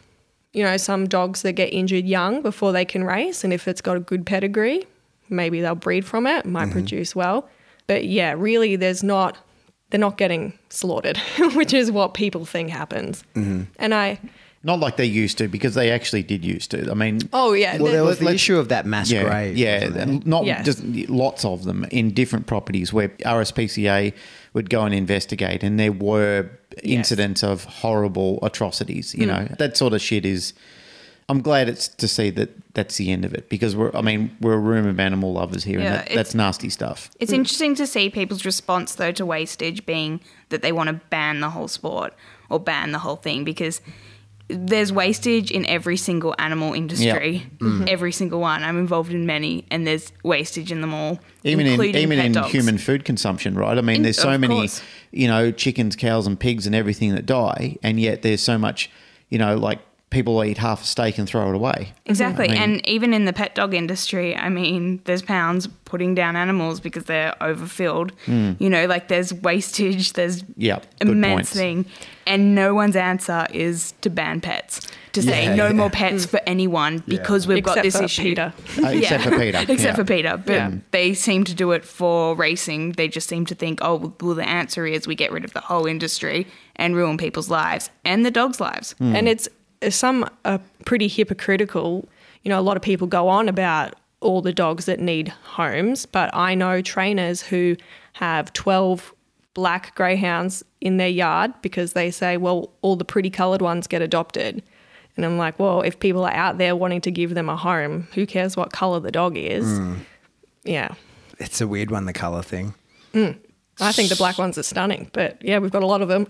you know, some dogs that get injured young before they can race, and if it's got a good pedigree, maybe they'll breed from it, might mm-hmm. produce well. But, yeah, really there's not – they're not getting slaughtered, which is what people think happens. Mm-hmm. And I – not like they used to, because they actually did used to. I mean, oh yeah, well, there was the issue of that mass yeah, grave. Yeah, not yes. just lots of them in different properties where R S P C A would go and investigate, and there were incidents yes. of horrible atrocities. You mm. know, that sort of shit is. I'm glad it's to see that that's the end of it, because we're. I mean, we're a room of animal lovers here, yeah, and that, that's nasty stuff. It's mm. interesting to see people's response though to wastage being that they want to ban the whole sport or ban the whole thing, because there's wastage in every single animal industry, yep. mm-hmm. every single one. I'm involved in many, and there's wastage in them all, even including in, even pet in dogs. Human food consumption, right? I mean, in, there's so many, course. You know, chickens, cows, and pigs, and everything that die, and yet there's so much, you know, like people eat half a steak and throw it away. Exactly, I mean, and even in the pet dog industry, I mean, there's pounds putting down animals because they're overfilled. Mm. You know, like there's wastage, there's yep, immense thing. And no one's answer is to ban pets. to yeah, say no yeah. more pets mm. for anyone because yeah. we've except got this issue. Peter. Uh, except yeah. for Peter. Except yeah. for Peter. But yeah. they seem to do it for racing. They just seem to think, oh, well, the answer is we get rid of the whole industry and ruin people's lives and the dogs' lives. Mm. And it's some are pretty hypocritical. You know, a lot of people go on about all the dogs that need homes, but I know trainers who have twelve black greyhounds in their yard because they say, well, all the pretty coloured ones get adopted. And I'm like, well, if people are out there wanting to give them a home, who cares what colour the dog is? Mm. Yeah. It's a weird one, the colour thing. Mm. I think the black ones are stunning, but, yeah, we've got a lot of them.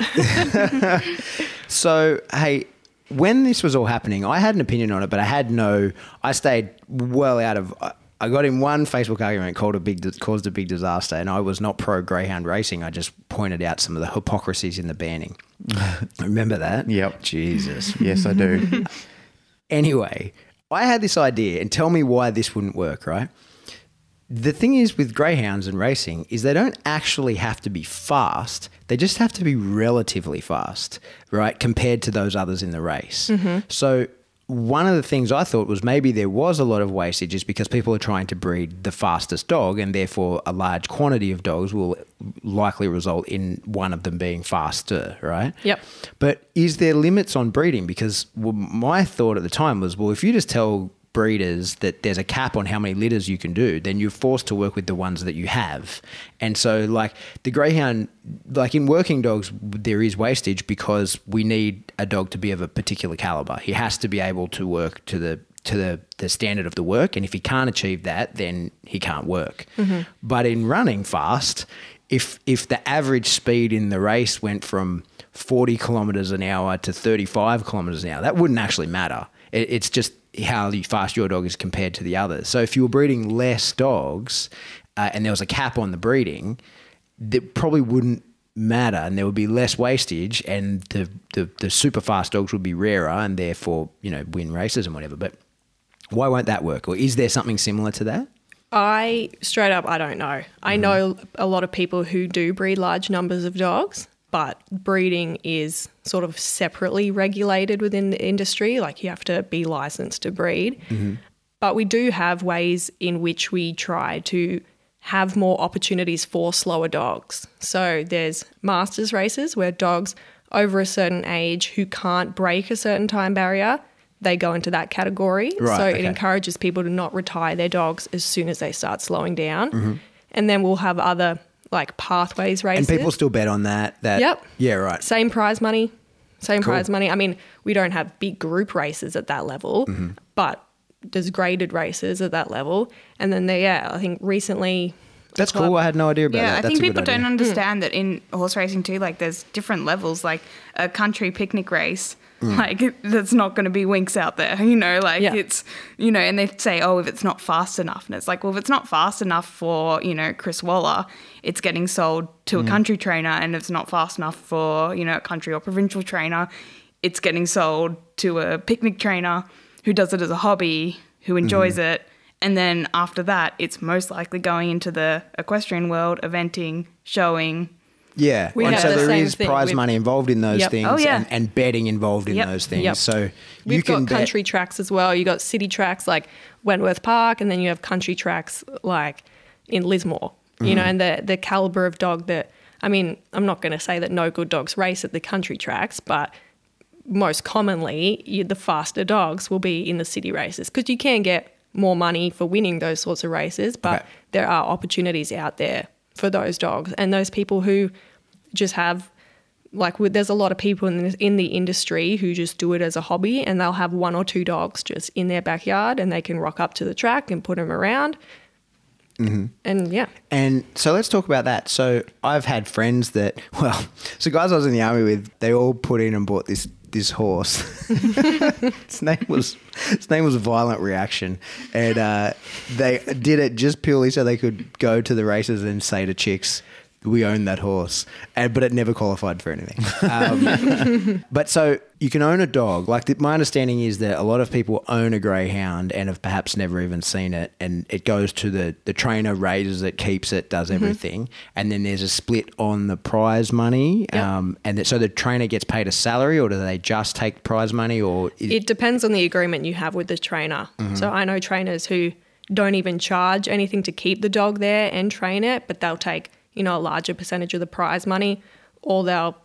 So, hey, when this was all happening, I had an opinion on it, but I had no – I stayed well out of uh, – I got in one Facebook argument called a big, caused a big disaster, and I was not pro greyhound racing. I just pointed out some of the hypocrisies in the banning. Remember that? Yep. Jesus. Yes, I do. Anyway, I had this idea, and tell me why this wouldn't work, right? The thing is with greyhounds and racing is they don't actually have to be fast. They just have to be relatively fast, right, compared to those others in the race. Mm-hmm. So one of the things I thought was maybe there was a lot of wastage is because people are trying to breed the fastest dog, and therefore a large quantity of dogs will likely result in one of them being faster, right? Yep. But is there limits on breeding? Because my thought at the time was, well, if you just tell breeders that there's a cap on how many litters you can do, then you're forced to work with the ones that you have. And so like the greyhound, like in working dogs, there is wastage because we need a dog to be of a particular caliber. He has to be able to work to the to the, the standard of the work, and if he can't achieve that, then he can't work. Mm-hmm. But in running fast, if if the average speed in the race went from forty kilometers an hour to thirty-five kilometers an hour, that wouldn't actually matter. It, it's just how fast your dog is compared to the others. So if you were breeding less dogs uh, and there was a cap on the breeding, that probably wouldn't matter, and there would be less wastage, and the, the, the super fast dogs would be rarer and therefore, you know, win races and whatever. But why won't that work? Or is there something similar to that? I straight up, I don't know. Mm-hmm. I know a lot of people who do breed large numbers of dogs, but breeding is sort of separately regulated within the industry. Like you have to be licensed to breed. Mm-hmm. But we do have ways in which we try to have more opportunities for slower dogs. So there's masters races where dogs over a certain age who can't break a certain time barrier, they go into that category. Right, so okay. It encourages people to not retire their dogs as soon as they start slowing down. Mm-hmm. And then we'll have other like pathways races. And people still bet on that. That yep. Yeah, right. Same prize money, same cool. prize money. I mean, we don't have big group races at that level, mm-hmm. but there's graded races at that level. And then, they, yeah, I think recently... That's club, cool. I had no idea about yeah, that. Yeah, I think people don't understand mm. that in horse racing too, like there's different levels, like a country picnic race, mm. like that's not going to be winks out there, you know, like yeah. it's, you know, and they say, oh, if it's not fast enough. And it's like, well, if it's not fast enough for, you know, Chris Waller, it's getting sold to mm. a country trainer, and it's not fast enough for, you know, a country or provincial trainer, it's getting sold to a picnic trainer who does it as a hobby, who enjoys mm. it. And then after that, it's most likely going into the equestrian world, eventing, showing. Yeah. We and so the there is prize with, money involved in those yep. things oh, yeah. and, and betting involved in yep. those things. Yep. So We've you can got country bet. tracks as well. You've got city tracks like Wentworth Park, and then you have country tracks like in Lismore, you mm-hmm. know, and the, the calibre of dog that, I mean, I'm not going to say that no good dogs race at the country tracks, but most commonly you, the faster dogs will be in the city races because you can get more money for winning those sorts of races, but okay. there are opportunities out there for those dogs and those people who just have, like there's a lot of people in the, in the industry who just do it as a hobby, and they'll have one or two dogs just in their backyard, and they can rock up to the track and put them around. Mm-hmm. And yeah. And so let's talk about that. So I've had friends that, well, so guys I was in the army with, they all put in and bought this this horse. Its name was its name was Violent Reaction, and uh, they did it just purely so they could go to the races and say to chicks, we own that horse, and, but it never qualified for anything. Um, but so you can own a dog. Like the, my understanding is that a lot of people own a greyhound and have perhaps never even seen it, and it goes to the, the trainer, raises it, keeps it, does everything. Mm-hmm. And then there's a split on the prize money. Yep. Um, and that, so the trainer gets paid a salary, or do they just take prize money? Or is- It depends on the agreement you have with the trainer. Mm-hmm. So I know trainers who don't even charge anything to keep the dog there and train it, but they'll take, you know, a larger percentage of the prize money, or they'll,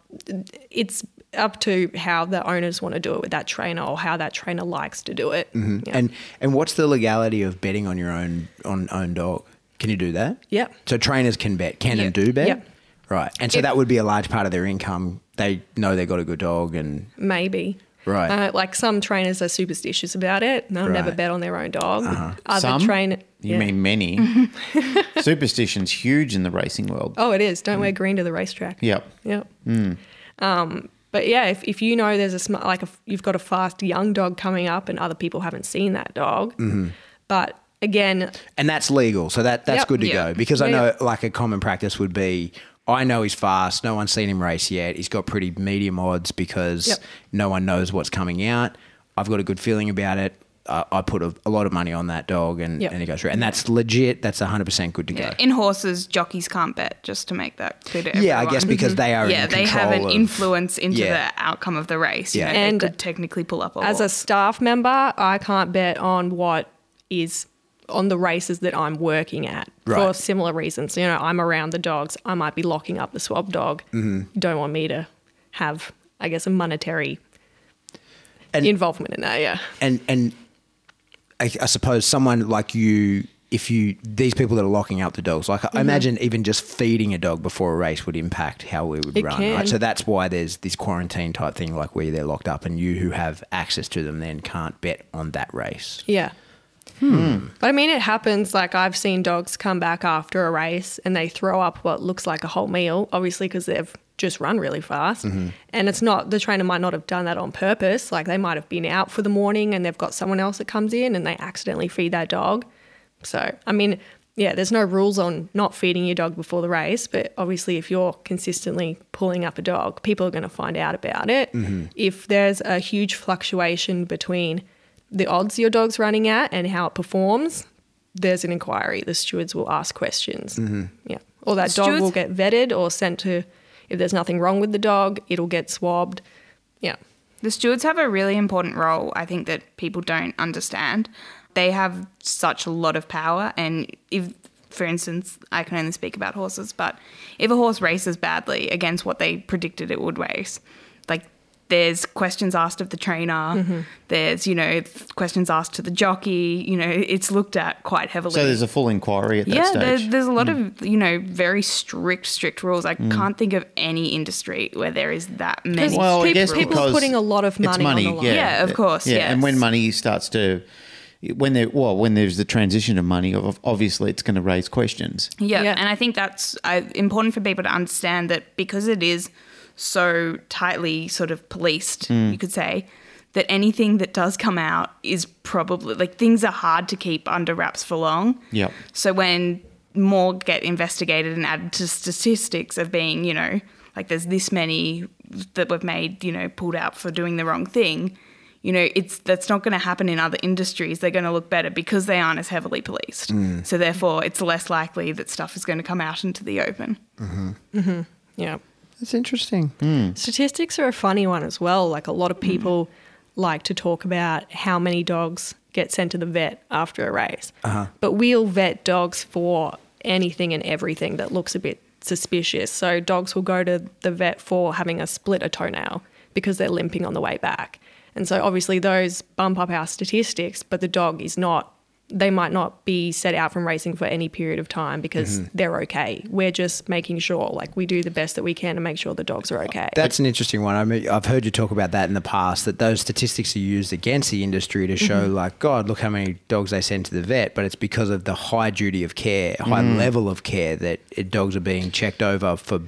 it's up to how the owners want to do it with that trainer, or how that trainer likes to do it. Mm-hmm. Yeah. And and what's the legality of betting on your own on own dog? Can you do that? Yeah. So trainers can bet, can yep. and do bet? Yep. Right. And so if, that would be a large part of their income. They know they got a good dog and... Maybe. Right. Uh, like some trainers are superstitious about it. They'll right. never bet on their own dog. Uh-huh. Other some? Trainer- You yeah. mean many. Superstition's huge in the racing world. Oh, it is. Don't mm. wear green to the racetrack. Yep. Yep. Mm. Um, but, yeah, if, if you know there's a sm- – like a, you've got a fast young dog coming up and other people haven't seen that dog, mm-hmm. but again – And that's legal, so that that's yep, good to yep. go, because yeah, I know yep. like a common practice would be – I know he's fast. No one's seen him race yet. He's got pretty medium odds because yep. no one knows what's coming out. I've got a good feeling about it. Uh, I put a, a lot of money on that dog and, yep. and it goes through. And that's legit. That's one hundred percent good to yeah. go. In horses, jockeys can't bet, just to make that clear to everyone. Yeah, I guess because they are yeah, in control. Yeah, they have an of, influence into yeah. the outcome of the race. Yeah. You know, and they could technically pull up a as horse. A staff member, I can't bet on what is on the races that I'm working at right. for similar reasons. You know, I'm around the dogs. I might be locking up the swab dog. Mm-hmm. Don't want me to have, I guess, a monetary and, involvement in that, yeah. And and I, I suppose someone like you, if you, these people that are locking up the dogs, like mm-hmm. I imagine even just feeding a dog before a race would impact how we would it run. Can. Right? So that's why there's this quarantine type thing, like where they're locked up and you who have access to them then can't bet on that race. Yeah. Hmm. But I mean, it happens. Like I've seen dogs come back after a race and they throw up what looks like a whole meal, obviously because they've just run really fast. Mm-hmm. And it's not, the trainer might not have done that on purpose. Like they might have been out for the morning and they've got someone else that comes in and they accidentally feed that dog. So, I mean, yeah, there's no rules on not feeding your dog before the race, but obviously if you're consistently pulling up a dog, people are going to find out about it. Mm-hmm. If there's a huge fluctuation between the odds your dog's running at and how it performs, there's an inquiry. The stewards will ask questions. Mm-hmm. Yeah. Or that stewards- dog will get vetted or sent to, if there's nothing wrong with the dog, it'll get swabbed. Yeah. The stewards have a really important role, I think, that people don't understand. They have such a lot of power, and if, for instance, I can only speak about horses, but if a horse races badly against what they predicted it would race, like, there's questions asked of the trainer. Mm-hmm. There's, you know, questions asked to the jockey. You know, it's looked at quite heavily. So there's a full inquiry at that yeah, stage. Yeah, there's, there's a lot mm. of, you know, very strict, strict rules. I mm. can't think of any industry where there is that many. Well, people, I guess people are putting a lot of money, it's money on the line. Yeah, yeah, of course. Yeah, yes. And when money starts to... When there, well, when there's the transition of money, obviously it's going to raise questions. Yeah, yeah. And I think that's uh, important for people to understand that because it is so tightly sort of policed, mm. you could say, that anything that does come out is probably, like, things are hard to keep under wraps for long. Yeah. So when more get investigated and added to statistics of being, you know, like there's this many that we've made, you know, pulled out for doing the wrong thing, you know, it's that's not going to happen in other industries. They're going to look better because they aren't as heavily policed. Mm. So therefore, it's less likely that stuff is going to come out into the open. Mm-hmm. Mm-hmm. Yeah. That's interesting. Mm. Statistics are a funny one as well. Like a lot of people mm. like to talk about how many dogs get sent to the vet after a race. Uh-huh. But we'll vet dogs for anything and everything that looks a bit suspicious. So dogs will go to the vet for having a split a toenail because they're limping on the way back. And so obviously those bump up our statistics, but the dog is not, they might not be set out from racing for any period of time because mm-hmm. they're okay. We're just making sure, like, we do the best that we can to make sure the dogs are okay. That's an interesting one. I mean, I've heard you talk about that in the past, that those statistics are used against the industry to show mm-hmm. like, God, look how many dogs they send to the vet, but it's because of the high duty of care, high mm. level of care that it, dogs are being checked over for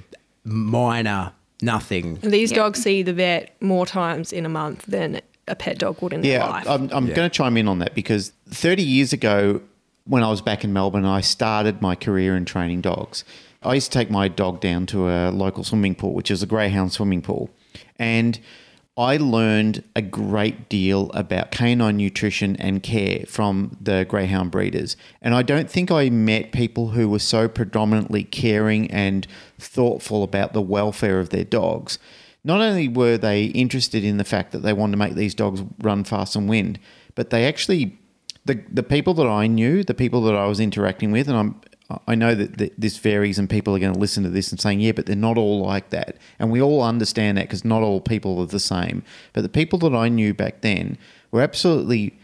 minor nothing. These yeah. dogs see the vet more times in a month than a pet dog would in yeah, their life. I'm, I'm yeah. going to chime in on that because thirty years ago when I was back in Melbourne, I started my career in training dogs. I used to take my dog down to a local swimming pool, which is a greyhound swimming pool. And I learned a great deal about canine nutrition and care from the greyhound breeders. And I don't think I met people who were so predominantly caring and thoughtful about the welfare of their dogs. Not only were they interested in the fact that they wanted to make these dogs run fast and wind, but they actually, the the people that I knew, the people that I was interacting with, and I'm I know that th- this varies and people are going to listen to this and saying, yeah, but they're not all like that. And we all understand that because not all people are the same. But the people that I knew back then were absolutely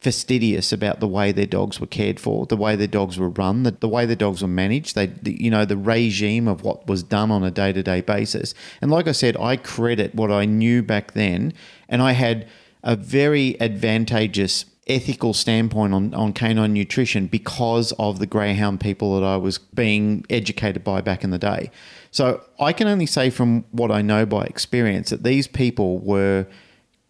fastidious about the way their dogs were cared for, the way their dogs were run, the, the way their dogs were managed, they, the, you know, the regime of what was done on a day-to-day basis. And like I said, I credit what I knew back then, and I had a very advantageous ethical standpoint on, on canine nutrition because of the greyhound people that I was being educated by back in the day. So I can only say from what I know by experience that these people were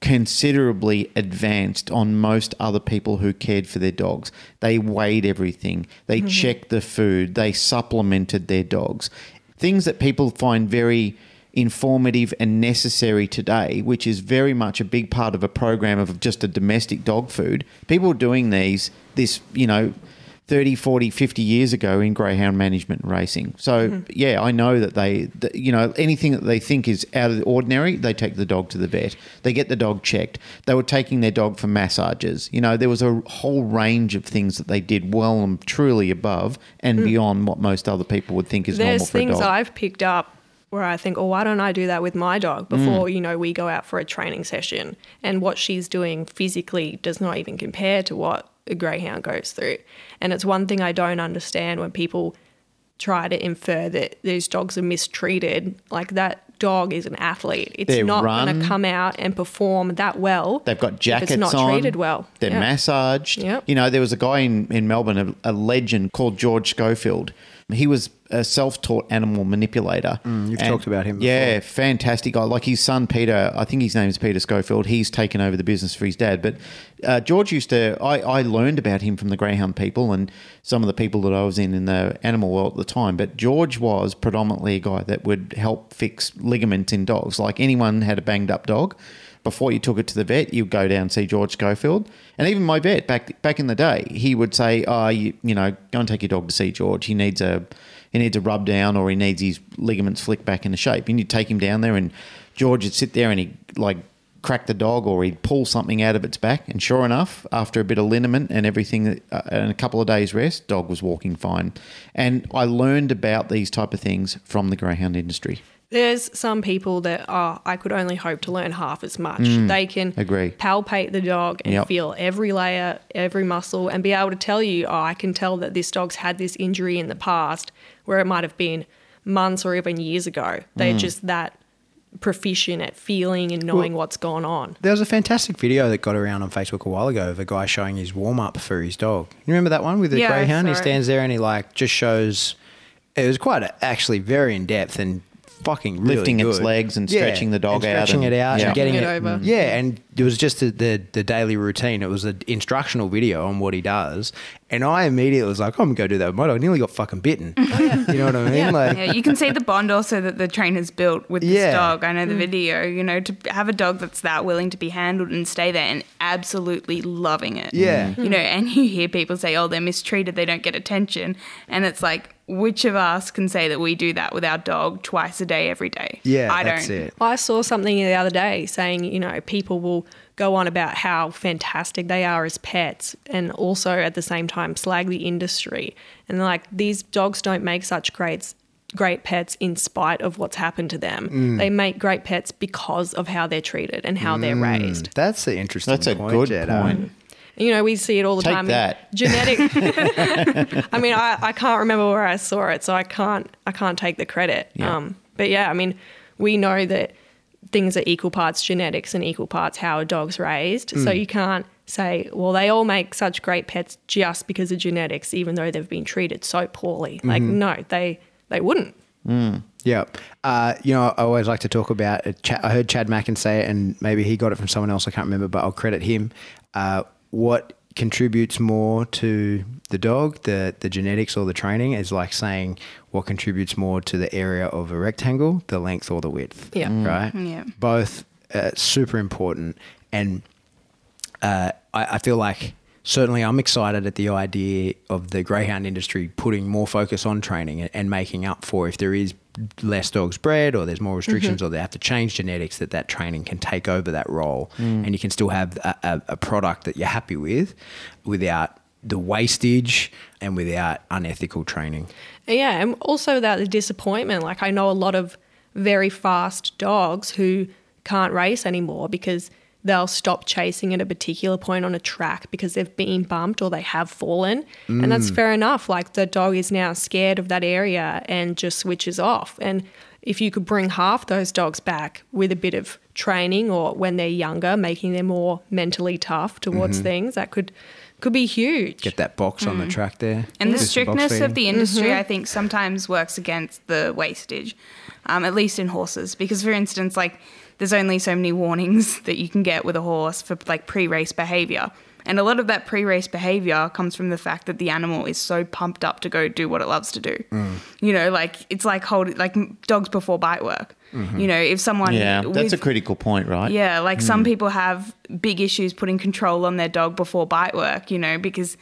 considerably advanced on most other people who cared for their dogs. They weighed everything. They mm-hmm. checked the food. They supplemented their dogs. Things that people find very informative and necessary today, which is very much a big part of a program of just a domestic dog food. People doing these, this, you know, thirty, forty, fifty years ago in greyhound management and racing. So, mm-hmm. yeah, I know that they, that, you know, anything that they think is out of the ordinary, they take the dog to the vet. They get the dog checked. They were taking their dog for massages. You know, there was a whole range of things that they did well and truly above and mm. beyond what most other people would think is There's normal for a dog. There's things I've picked up where I think, oh, why don't I do that with my dog before, mm. you know, we go out for a training session, and what she's doing physically does not even compare to what a greyhound goes through. And it's one thing I don't understand when people try to infer that these dogs are mistreated. Like, that dog is an athlete. It's They're not going to come out and perform that well. They've got jackets on. It's not treated on. well. They're yeah. massaged. Yep. You know, there was a guy in, in Melbourne, a, a legend called George Schofield. He was a self-taught animal manipulator. Mm, you've and, talked about him before. Yeah, fantastic guy. Like, his son Peter, I think his name is Peter Schofield, he's taken over the business for his dad. But uh, George used to – I I learned about him from the greyhound people and some of the people that I was in in the animal world at the time. But George was predominantly a guy that would help fix ligaments in dogs. Like, anyone had a banged-up dog, before you took it to the vet, you'd go down and see George Schofield. And even my vet back back in the day, he would say, oh, you, you know, go and take your dog to see George. He needs a – He needs a rub down, or he needs his ligaments flicked back into shape. And you'd take him down there, and George would sit there and he'd like crack the dog, or he'd pull something out of its back. And sure enough, after a bit of liniment and everything uh, and a couple of days rest, dog was walking fine. And I learned about these type of things from the greyhound industry. There's some people that are, I could only hope to learn half as much. Mm, they can agree. palpate the dog and yep. feel every layer, every muscle, and be able to tell you, oh, I can tell that this dog's had this injury in the past, where it might have been months or even years ago. They're mm. just that proficient at feeling and knowing well, what's gone on. There was a fantastic video that got around on Facebook a while ago of a guy showing his warm-up for his dog. You remember that one with the yeah, greyhound? Sorry. He stands there and he like just shows – it was quite a, actually very in-depth and – fucking really lifting good. Its legs and stretching yeah, the dog and stretching out, and, it out, yeah. and getting it, it over. Yeah, and it was just the, the the daily routine. It was an instructional video on what he does, and I immediately was like, "I'm gonna go do that with my dog." I nearly got fucking bitten. Oh, yeah. You know what I mean? Yeah. Like, yeah, you can see the bond also that the trainer's built with this yeah. dog. I know the mm. video. You know, to have a dog that's that willing to be handled and stay there and absolutely loving it. Yeah, mm. you know, and you hear people say, "Oh, they're mistreated. They don't get attention," and it's like, which of us can say that we do that with our dog twice a day, every day? Yeah, I don't. That's it. I saw something the other day saying, you know, people will go on about how fantastic they are as pets and also at the same time slag the industry. And like, these dogs don't make such great, great pets in spite of what's happened to them. Mm. They make great pets because of how they're treated and how mm. they're raised. That's the interesting That's a point, good Jedda. point. You know, we see it all the Take time. That. Genetic. I mean, I, I can't remember where I saw it, so I can't I can't take the credit. Yeah. Um, but yeah, I mean, we know that things are equal parts genetics and equal parts how a dog's raised. Mm. So you can't say, well, they all make such great pets just because of genetics, even though they've been treated so poorly. Like, mm. no, they they wouldn't. Mm. Yeah. Uh, you know, I always like to talk about, it. I heard Chad Mackin say it, and maybe he got it from someone else, I can't remember, but I'll credit him. Uh, what contributes more to the dog, the the genetics or the training, is like saying what contributes more to the area of a rectangle, the length or the width. Yeah. Mm. Right? Yeah. Both uh, super important. And uh, I, I feel like certainly I'm excited at the idea of the greyhound industry putting more focus on training and, and making up for if there is less dogs bred or there's more restrictions mm-hmm. or they have to change genetics, that that training can take over that role mm. and you can still have a, a, a product that you're happy with without the wastage and without unethical training. Yeah, and also without the disappointment. Like, I know a lot of very fast dogs who can't race anymore because they'll stop chasing at a particular point on a track because they've been bumped or they have fallen. Mm. And that's fair enough. Like, the dog is now scared of that area and just switches off. And if you could bring half those dogs back with a bit of training, or when they're younger, making them more mentally tough towards mm-hmm. things, that could could be huge. Get that box mm. on the track there. And the strictness of the industry, mm-hmm. I think, sometimes works against the wastage, um, at least in horses. Because, for instance, like, there's only so many warnings that you can get with a horse for, like, pre-race behaviour. And a lot of that pre-race behaviour comes from the fact that the animal is so pumped up to go do what it loves to do. Mm. You know, like, it's like hold, like dogs before bite work. Mm-hmm. You know, if someone... Yeah, with, that's a critical point, right? Yeah, like mm. some people have big issues putting control on their dog before bite work, you know, because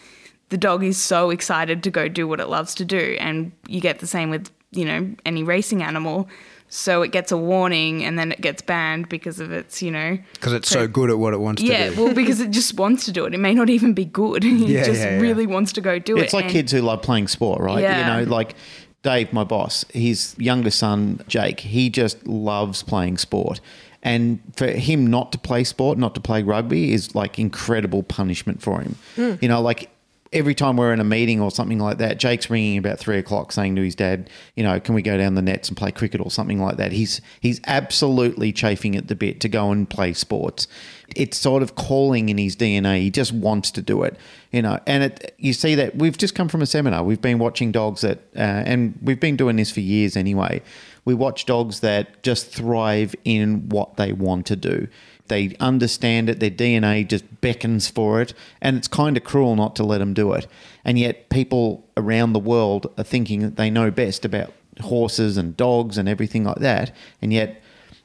the dog is so excited to go do what it loves to do. And you get the same with, you know, any racing animal. So it gets a warning and then it gets banned because of its, you know... Because it's so good at what it wants yeah, to do. Yeah, well, because it just wants to do it. It may not even be good. It yeah, just yeah, yeah. really wants to go do it's it. It's like and kids who love playing sport, right? Yeah. You know, like Dave, my boss, his younger son, Jake, he just loves playing sport. And for him not to play sport, not to play rugby, is like incredible punishment for him. Mm. You know, like... Every time we're in a meeting or something like that, Jake's ringing about three o'clock saying to his dad, you know, can we go down the nets and play cricket or something like that? He's he's absolutely chafing at the bit to go and play sports. It's sort of calling in his D N A. He just wants to do it, you know. And it, you see that we've just come from a seminar. We've been watching dogs that uh, – and we've been doing this for years anyway. We watch dogs that just thrive in what they want to do. They understand it. Their D N A just beckons for it. And it's kind of cruel not to let them do it. And yet people around the world are thinking that they know best about horses and dogs and everything like that. And yet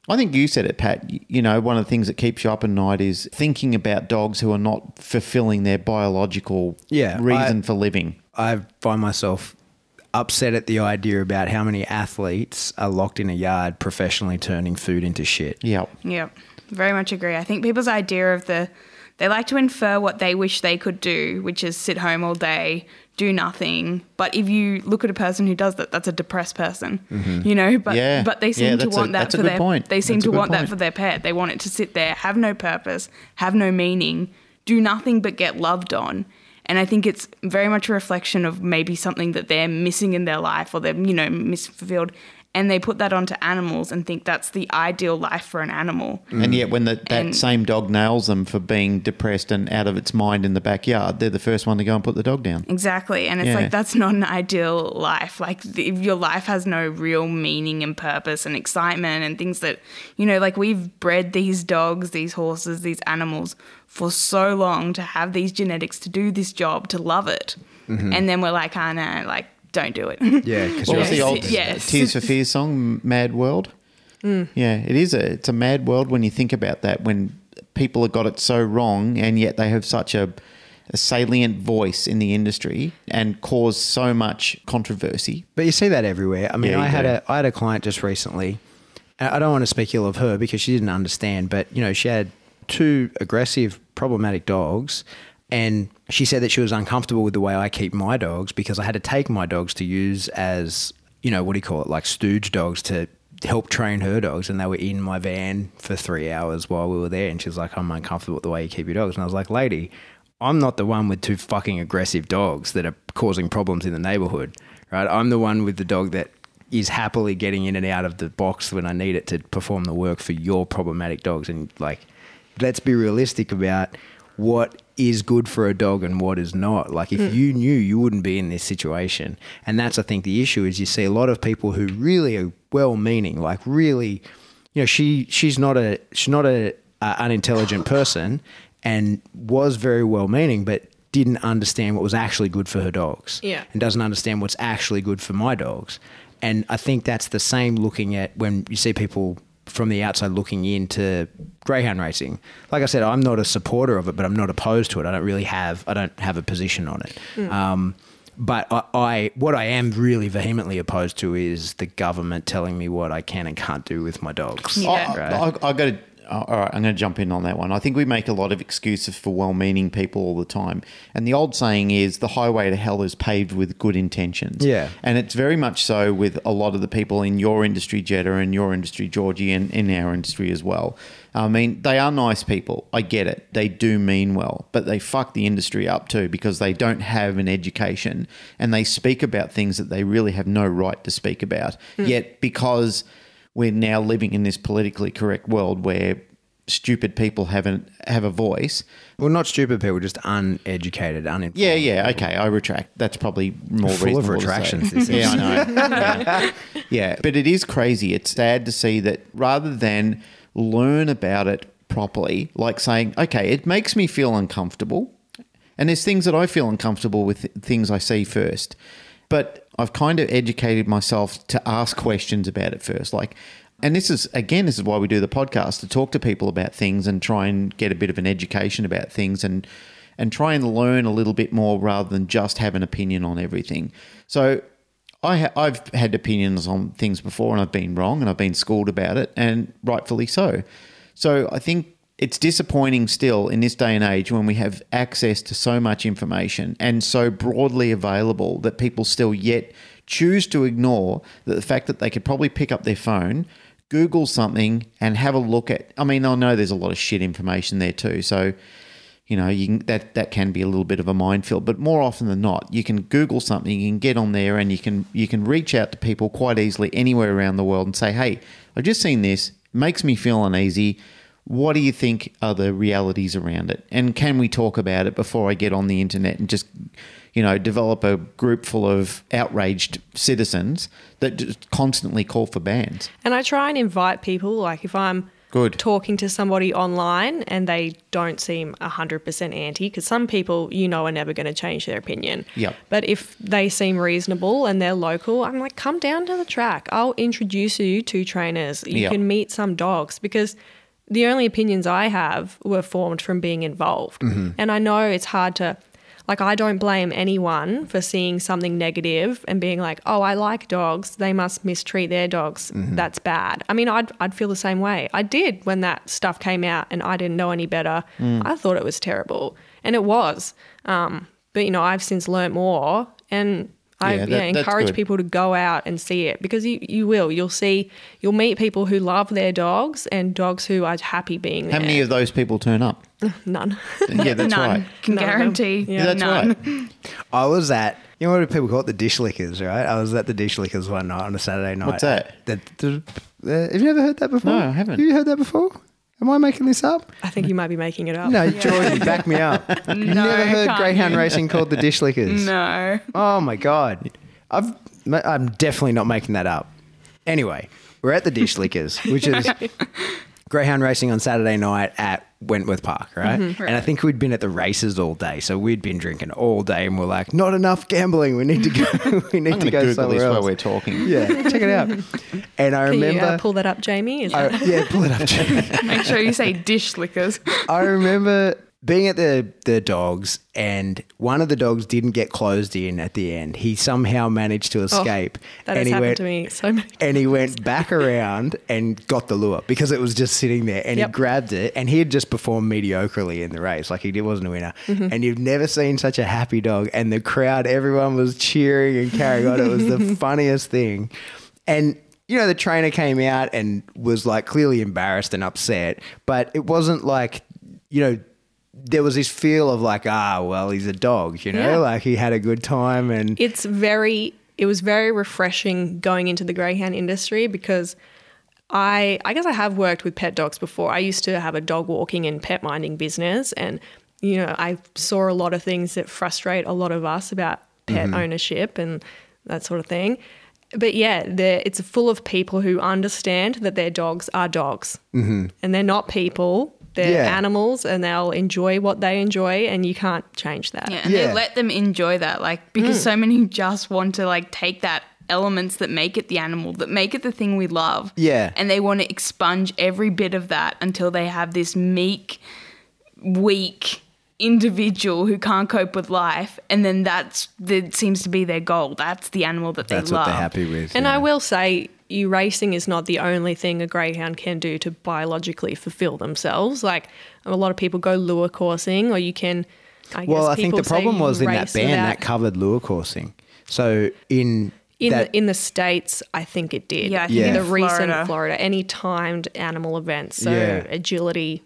I think you said it, Pat. You know, one of the things that keeps you up at night is thinking about dogs who are not fulfilling their biological yeah, reason I, for living. I find myself upset at the idea about how many athletes are locked in a yard professionally turning food into shit. Yep. Yep. Very much agree. I think people's idea of the – they like to infer what they wish they could do, which is sit home all day, do nothing. But if you look at a person who does that, that's a depressed person, mm-hmm. you know. But yeah. but they seem yeah, to want a, that for their point. They seem that's to want point. that for their pet. They want it to sit there, have no purpose, have no meaning, do nothing but get loved on. And I think it's very much a reflection of maybe something that they're missing in their life, or they're, you know, misfulfilled. And they put that onto animals and think that's the ideal life for an animal. And yet when the, that and, same dog nails them for being depressed and out of its mind in the backyard, they're the first one to go and put the dog down. Exactly. And it's yeah. like, that's not an ideal life. Like, if your life has no real meaning and purpose and excitement and things that, you know, like, we've bred these dogs, these horses, these animals for so long to have these genetics, to do this job, to love it. Mm-hmm. And then we're like, ah, oh, no, like, don't do it. Yeah, because what was the old yes. Tears for Fears song, Mad World? Mm. Yeah, it is a it's a mad world when you think about that, when people have got it so wrong and yet they have such a, a salient voice in the industry and cause so much controversy. But you see that everywhere. I mean, yeah, I had do. a I had a client just recently, and I don't want to speak ill of her because she didn't understand, but, you know, she had two aggressive, problematic dogs. And she said that she was uncomfortable with the way I keep my dogs because I had to take my dogs to use as, you know, what do you call it, like stooge dogs to help train her dogs. And they were in my van for three hours while we were there. And she was like, I'm uncomfortable with the way you keep your dogs. And I was like, lady, I'm not the one with two fucking aggressive dogs that are causing problems in the neighborhood, right? I'm the one with the dog that is happily getting in and out of the box when I need it to perform the work for your problematic dogs. And, like, let's be realistic about what is good for a dog and what is not. Like, if mm. you knew, you wouldn't be in this situation. And that's, I think, the issue is you see a lot of people who really are well-meaning, like, really, you know, she she's not a she's not a, a unintelligent person and was very well-meaning, but didn't understand what was actually good for her dogs, yeah, and doesn't understand what's actually good for my dogs. And I think that's the same looking at when you see people from the outside looking into greyhound racing. Like I said, I'm not a supporter of it, but I'm not opposed to it. I don't really have, I don't have a position on it. Mm. Um, but I, I, what I am really vehemently opposed to is the government telling me what I can and can't do with my dogs. Yeah. Right? I, I, I got to, all right, I'm going to jump in on that one. I think we make a lot of excuses for well-meaning people all the time. And the old saying is the highway to hell is paved with good intentions. Yeah. And it's very much so with a lot of the people in your industry, Jedda, and your industry, Georgie, and in our industry as well. I mean, they are nice people. I get it. They do mean well, but they fuck the industry up too because they don't have an education and they speak about things that they really have no right to speak about. Mm. Yet because we're now living in this politically correct world where stupid people haven't have a voice. Well, not stupid people, just uneducated, uninformed. Yeah, yeah, okay, I retract. That's probably more full reasonable. Full of retractions. This yeah, I know. Yeah. Yeah, but it is crazy. It's sad to see that rather than learn about it properly, like saying, okay, it makes me feel uncomfortable, and there's things that I feel uncomfortable with, things I see first, but I've kind of educated myself to ask questions about it first. Like, and this is, again, this is why we do the podcast, to talk to people about things and try and get a bit of an education about things and and try and learn a little bit more rather than just have an opinion on everything. So I ha- I've had opinions on things before and I've been wrong and I've been schooled about it, and rightfully so. So I think it's disappointing still in this day and age when we have access to so much information and so broadly available that people still yet choose to ignore that the fact that they could probably pick up their phone, Google something and have a look at – I mean, I know there's a lot of shit information there too. So, you know, you can, that, that can be a little bit of a minefield. But more often than not, you can Google something, you can get on there and you can you can reach out to people quite easily anywhere around the world and say, hey, I've just seen this. It makes me feel uneasy. What do you think are the realities around it? And can we talk about it before I get on the internet and just, you know, develop a group full of outraged citizens that just constantly call for bans? And I try and invite people, like if I'm Good. talking to somebody online and they don't seem one hundred percent anti, because some people, you know, are never going to change their opinion. Yep. But if they seem reasonable and they're local, I'm like, come down to the track. I'll introduce you to trainers. You yep. can meet some dogs, because the only opinions I have were formed from being involved. Mm-hmm. And I know it's hard to, like, I don't blame anyone for seeing something negative and being like, oh, I like dogs, they must mistreat their dogs, mm-hmm. that's bad. I mean, I'd, I'd feel the same way. I did when that stuff came out and I didn't know any better. Mm. I thought it was terrible, and it was. Um, but, you know, I've since learned more, and I yeah, that, yeah, encourage good. people to go out and see it, because you, you will. You'll see, you'll meet people who love their dogs and dogs who are happy being there. How many of those people turn up? None. Yeah, that's none. right. Can none. Guarantee. Yeah, yeah that's none. right. I was at, you know what people call it? The dish lickers, right? I was at the dish lickers one night on a Saturday night. What's that? The, the, the, have you ever heard that before? No, I haven't. Have you heard that before? Am I making this up? I think you might be making it up. No, yeah. Georgie, back me up. no, You've never heard greyhound racing called the dish lickers? No. Oh, my God. I've, I'm definitely not making that up. Anyway, we're at the dish lickers, which is greyhound racing on Saturday night at Wentworth Park, right? Mm-hmm, right? And I think we'd been at the races all day, so we'd been drinking all day and we're like, not enough gambling. We need to go We need I'm to go Google somewhere this else. While we're talking. Yeah, check it out. And I Can remember... You, uh, pull that up, Jamie? Is I, that... Yeah, pull it up, Jamie. Make sure you say dish lickers. I remember being at the, the dogs, and one of the dogs didn't get closed in at the end. He somehow managed to escape. Oh, that has happened went, to me so many times. And he went back around and got the lure because it was just sitting there, and yep. he grabbed it, and he had just performed mediocrely in the race. Like, he wasn't a winner. Mm-hmm. And you've never seen such a happy dog, and the crowd, everyone was cheering and carrying on. It was the funniest thing. And you know, the trainer came out and was like clearly embarrassed and upset, but it wasn't like, you know, there was this feel of like, ah, well, he's a dog, you know, yeah. like he had a good time. And it's very, it was very refreshing going into the greyhound industry, because I, I guess I have worked with pet dogs before. I used to have a dog walking and pet minding business, and, you know, I saw a lot of things that frustrate a lot of us about pet mm-hmm. ownership and that sort of thing. But yeah, it's full of people who understand that their dogs are dogs mm-hmm. and they're not people. They're yeah. animals and they'll enjoy what they enjoy, and you can't change that. Yeah, and yeah. they let them enjoy that, like, because mm. so many just want to, like, take that elements that make it the animal, that make it the thing we love. Yeah. And they want to expunge every bit of that until they have this meek, weak individual who can't cope with life, and then that's that seems to be their goal. That's the animal that they that's love. That's what they're happy with. And yeah. I will say, you racing is not the only thing a greyhound can do to biologically fulfill themselves. Like, a lot of people go lure coursing, or you can. I well, guess I think the problem was in that ban without, that covered lure coursing. So in in that, the, in the States, I think it did. Yeah, I think yeah. in the Florida. recent Florida, any timed animal events. So yeah. agility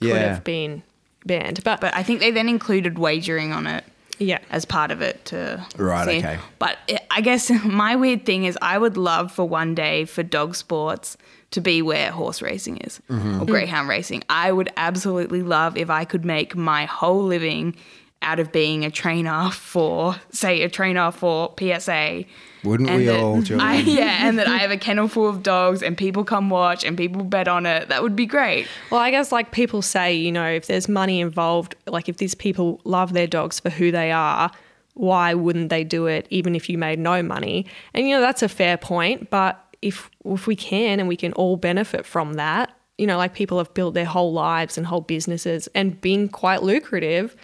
could yeah. have been banned, but but I think they then included wagering on it, yeah, as part of it to right, see. okay. But it, I guess my weird thing is, I would love for one day for dog sports to be where horse racing is, mm-hmm. or greyhound mm-hmm. racing. I would absolutely love if I could make my whole living out of being a trainer for, say, a trainer for P S A. Wouldn't we that, all, Georgie? I, yeah, and that I have a kennel full of dogs and people come watch and people bet on it. That would be great. Well, I guess, like, people say, you know, if there's money involved, like, if these people love their dogs for who they are, why wouldn't they do it even if you made no money? And, you know, that's a fair point, but if if we can and we can all benefit from that, you know, like, people have built their whole lives and whole businesses and been quite lucrative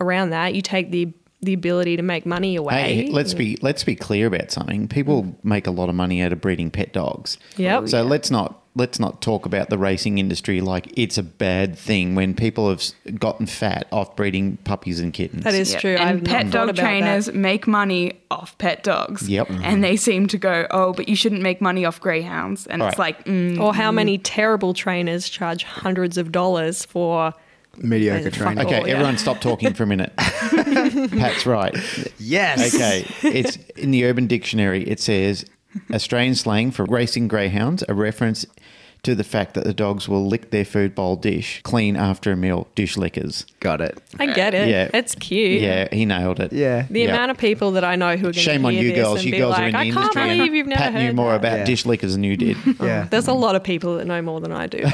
around that. You take the the ability to make money away. Hey, let's be let's be clear about something. People make a lot of money out of breeding pet dogs. Yep. So yeah. let's not let's not talk about the racing industry like it's a bad thing when people have gotten fat off breeding puppies and kittens. That is yep. true. And I've pet dog trainers that. make money off pet dogs. Yep. Mm-hmm. And they seem to go, oh, but you shouldn't make money off greyhounds. And right. it's like, mm, or how mm. many terrible trainers charge hundreds of dollars for mediocre trainer. Okay, all, yeah. everyone stop talking for a minute. Pat's right. Yes. Okay, it's in the Urban Dictionary. It says, Australian slang for racing greyhounds, a reference to the fact that the dogs will lick their food bowl dish clean after a meal, dish lickers. Got it. I get it. Yeah. It's cute. Yeah, he nailed it. Yeah. The yeah. amount of people that I know who are going to shame on you girls. You girls like, are in the I industry. I can't believe you've never Pat heard knew more that. about yeah. dish lickers than you did. yeah. There's a lot of people that know more than I do about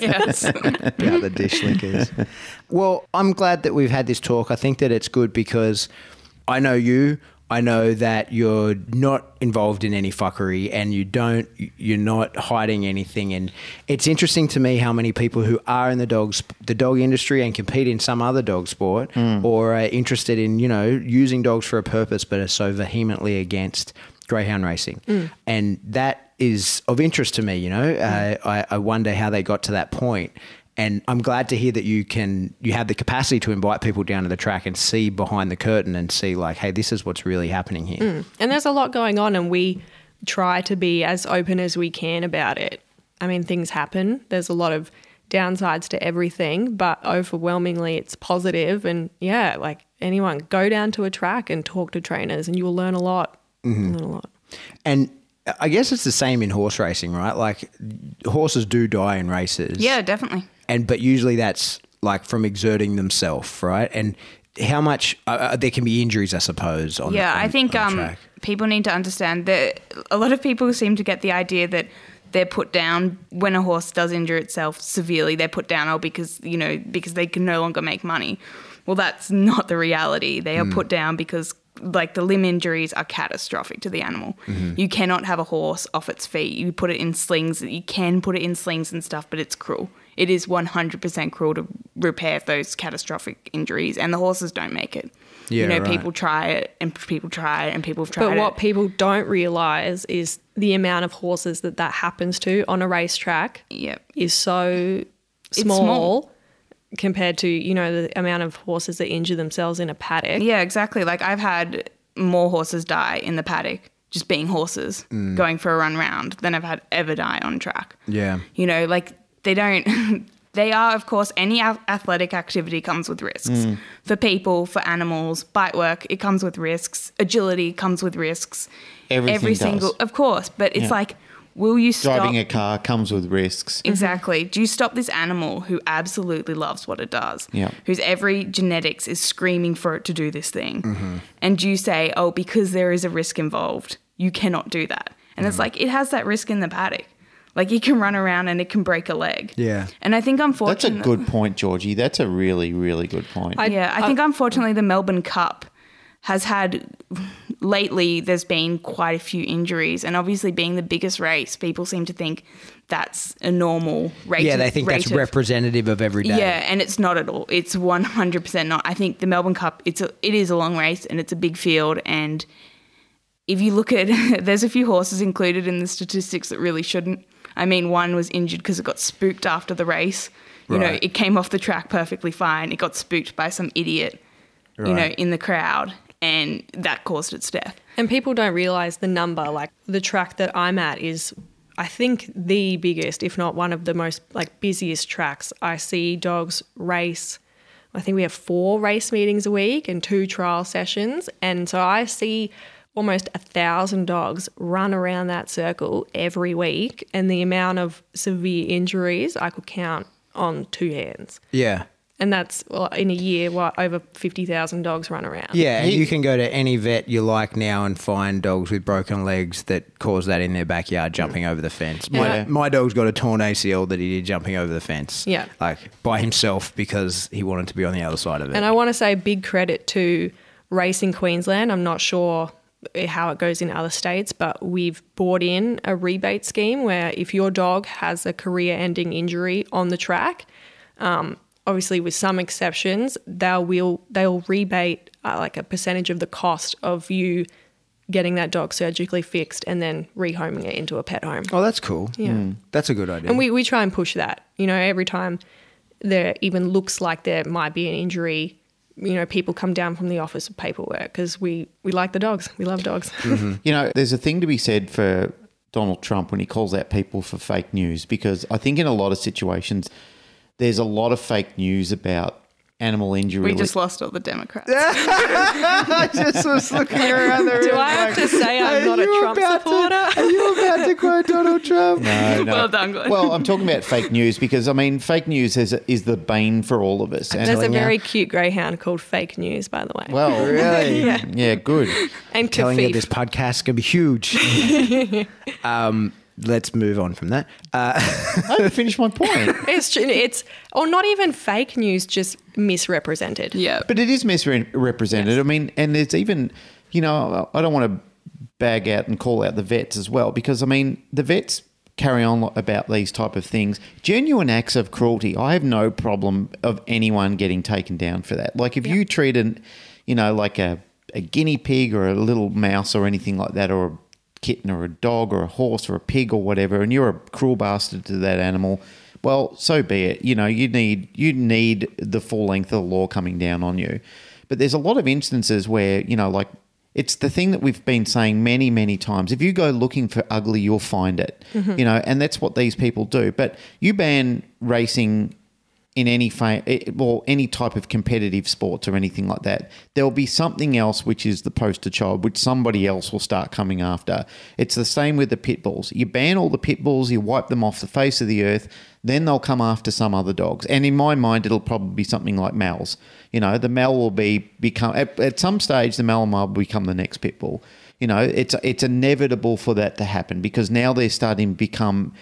yes. yeah, the dish lickers. Well, I'm glad that we've had this talk. I think that it's good because I know you. I know that you're not involved in any fuckery and you don't, you're not hiding anything. And it's interesting to me how many people who are in the dog, the dog industry and compete in some other dog sport mm. or are interested in, you know, using dogs for a purpose, but are so vehemently against greyhound racing. Mm. And that is of interest to me, you know, mm. uh, I, I wonder how they got to that point. And I'm glad to hear that you can you have the capacity to invite people down to the track and see behind the curtain and see like, hey, this is what's really happening here. Mm. And there's a lot going on, and we try to be as open as we can about it. I mean, things happen. There's a lot of downsides to everything, but overwhelmingly it's positive. And, yeah, like anyone, go down to a track and talk to trainers and you will learn a lot. Mm-hmm. Learn a lot. And I guess it's the same in horse racing, right? Like horses do die in races. Yeah, definitely. And but usually that's like from exerting themselves, right? And how much uh, there can be injuries, I suppose. On yeah, the, on, I think on um, people need to understand that a lot of people seem to get the idea that they're put down when a horse does injure itself severely. They're put down, oh, because you know because they can no longer make money. Well, that's not the reality. They are mm. put down because like the limb injuries are catastrophic to the animal. Mm-hmm. You cannot have a horse off its feet. You put it in slings. You can put it in slings and stuff, but it's cruel. It is one hundred percent cruel to repair those catastrophic injuries, and the horses don't make it. Yeah, you know, right. people try it and people try it and people have tried but it. But what people don't realise is the amount of horses that that happens to on a racetrack yep. is so small, small compared to, you know, the amount of horses that injure themselves in a paddock. Yeah, exactly. Like I've had more horses die in the paddock just being horses mm. going for a run round than I've had ever die on track. Yeah. You know, like... They don't, they are, of course, any athletic activity comes with risks. Mm. For people, for animals, bite work, it comes with risks. Agility comes with risks. Everything Every single, does. Of course, but it's yeah. like, will you stop? Driving a car comes with risks. Exactly. Do you stop this animal who absolutely loves what it does, yeah. whose every genetics is screaming for it to do this thing? Mm-hmm. And do you say, oh, because there is a risk involved, you cannot do that? And mm. it's like, it has that risk in the paddock. Like, it can run around and it can break a leg. Yeah. And I think unfortunately... That's a good point, Georgie. That's a really, really good point. I, yeah. I, I think unfortunately the Melbourne Cup has had... Lately there's been quite a few injuries, and obviously being the biggest race, people seem to think that's a normal rate. Yeah, they think that's of, representative of every day. Yeah, and it's not at all. It's one hundred percent not. I think the Melbourne Cup, it's a, it is a long race and it's a big field, and if you look at there's a few horses included in the statistics that really shouldn't. I mean, one was injured because it got spooked after the race. You right. know, it came off the track perfectly fine. It got spooked by some idiot, right. you know, in the crowd. And that caused its death. And people don't realise the number. Like, the track that I'm at is, I think, the biggest, if not one of the most, like, busiest tracks. I see dogs race. I think we have four race meetings a week and two trial sessions. And so I see almost a thousand dogs run around that circle every week. And the amount of severe injuries I could count on two hands. Yeah. And that's, well, in a year, what, over fifty thousand dogs run around. Yeah, and you can go to any vet you like now and find dogs with broken legs that cause that in their backyard jumping over the fence. My, yeah. my dog's got a torn A C L that he did jumping over the fence. Yeah. Like, by himself because he wanted to be on the other side of it. And I want to say big credit to Racing Queensland. I'm not sure how it goes in other states, but we've brought in a rebate scheme where if your dog has a career-ending injury on the track, um, obviously with some exceptions, they'll will, they'll rebate uh, like a percentage of the cost of you getting that dog surgically fixed and then rehoming it into a pet home. Oh, that's cool. Yeah. Mm. That's a good idea. And we, we try and push that. You know, every time there even looks like there might be an injury, you know, people come down from the office with paperwork because we, we like the dogs. We love dogs. Mm-hmm. You know, there's a thing to be said for Donald Trump when he calls out people for fake news, because I think in a lot of situations – there's a lot of fake news about animal injury. We just lost all the Democrats. I just was looking around the room. Do I have like, to say I'm not a Trump supporter? To, are you about to quote Donald Trump? No, no. Well done, Glenn. Well, I'm talking about fake news because, I mean, fake news is, is the bane for all of us. And there's a very cute greyhound called Fake News, by the way. Well, really? yeah. yeah, good. And I'm telling you, this podcast could be huge. um Let's move on from that. Uh, I haven't finished my point. It's it's or not even fake news, just misrepresented. Yeah, but it is misrepresented. Yes. I mean, and there's even, you know, I don't want to bag out and call out the vets as well, because I mean the vets carry on about these type of things. Genuine acts of cruelty. I have no problem of anyone getting taken down for that. Like if yep. you treat an, you know, like a a guinea pig or a little mouse or anything like that, or a kitten or a dog or a horse or a pig or whatever, and you're a cruel bastard to that animal, well, so be it. You know, you need you need the full length of the law coming down on you. But there's a lot of instances where, you know, like it's the thing that we've been saying many, many times. If you go looking for ugly, you'll find it, mm-hmm. you know, and that's what these people do. But you ban racing in any fa- well, any type of competitive sports or anything like that, there'll be something else which is the poster child, which somebody else will start coming after. It's the same with the pit bulls. You ban all the pit bulls, you wipe them off the face of the earth, then they'll come after some other dogs. And in my mind, it'll probably be something like Mal's. You know, the Mal will be become at, at some stage, the Mal will become the next pit bull. You know, it's it's inevitable for that to happen because now they're starting to become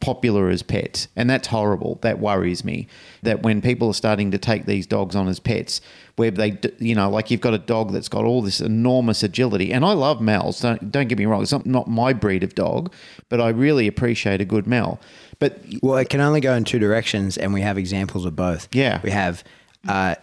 popular as pets, and that's horrible. That worries me, that when people are starting to take these dogs on as pets, where they, you know, like you've got a dog that's got all this enormous agility, and I love Mals, don't, don't get me wrong, it's not, not my breed of dog, but I really appreciate a good Mal. But well, it can only go in two directions, and we have examples of both. Yeah, we have uh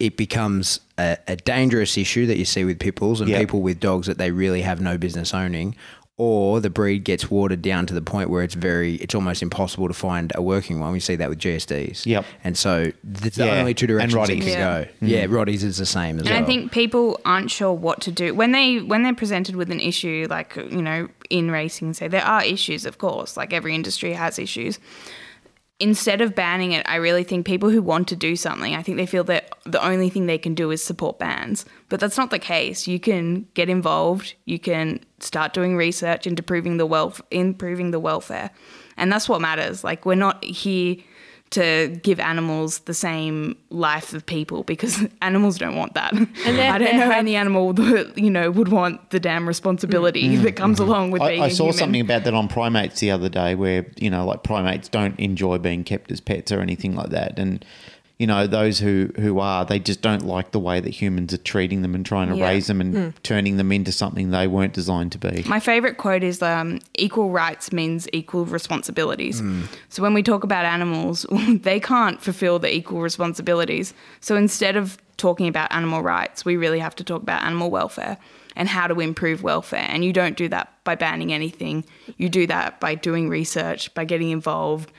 it becomes a, a dangerous issue that you see with pit bulls and yep. people with dogs that they really have no business owning. Or the breed gets watered down to the point where it's very, it's almost impossible to find a working one. We see that with G S Ds. Yep. And so that's yeah. the only two directions it can yeah. go. Mm-hmm. Yeah, Roddies is the same as and well. And I think people aren't sure what to do. When, they, when they're presented with an issue, like, you know, in racing, say there are issues, of course, like every industry has issues. Instead of banning it, I really think people who want to do something, I think they feel that the only thing they can do is support bans. But that's not the case. You can get involved. You can start doing research into proving the wealth, improving the welfare. And that's what matters. Like, we're not here to give animals the same life of people, because animals don't want that. And I don't know have... any animal that, you know, would want the damn responsibility mm-hmm. that comes mm-hmm. along with I, being I a saw human. Something about that on primates the other day where, you know, like primates don't enjoy being kept as pets or anything like that. And, you know, those who, who are, they just don't like the way that humans are treating them and trying to yeah. raise them and mm. turning them into something they weren't designed to be. My favourite quote is um, equal rights means equal responsibilities. Mm. So when we talk about animals, they can't fulfil the equal responsibilities. So instead of talking about animal rights, we really have to talk about animal welfare and how to improve welfare. And you don't do that by banning anything. You do that by doing research, by getting involved,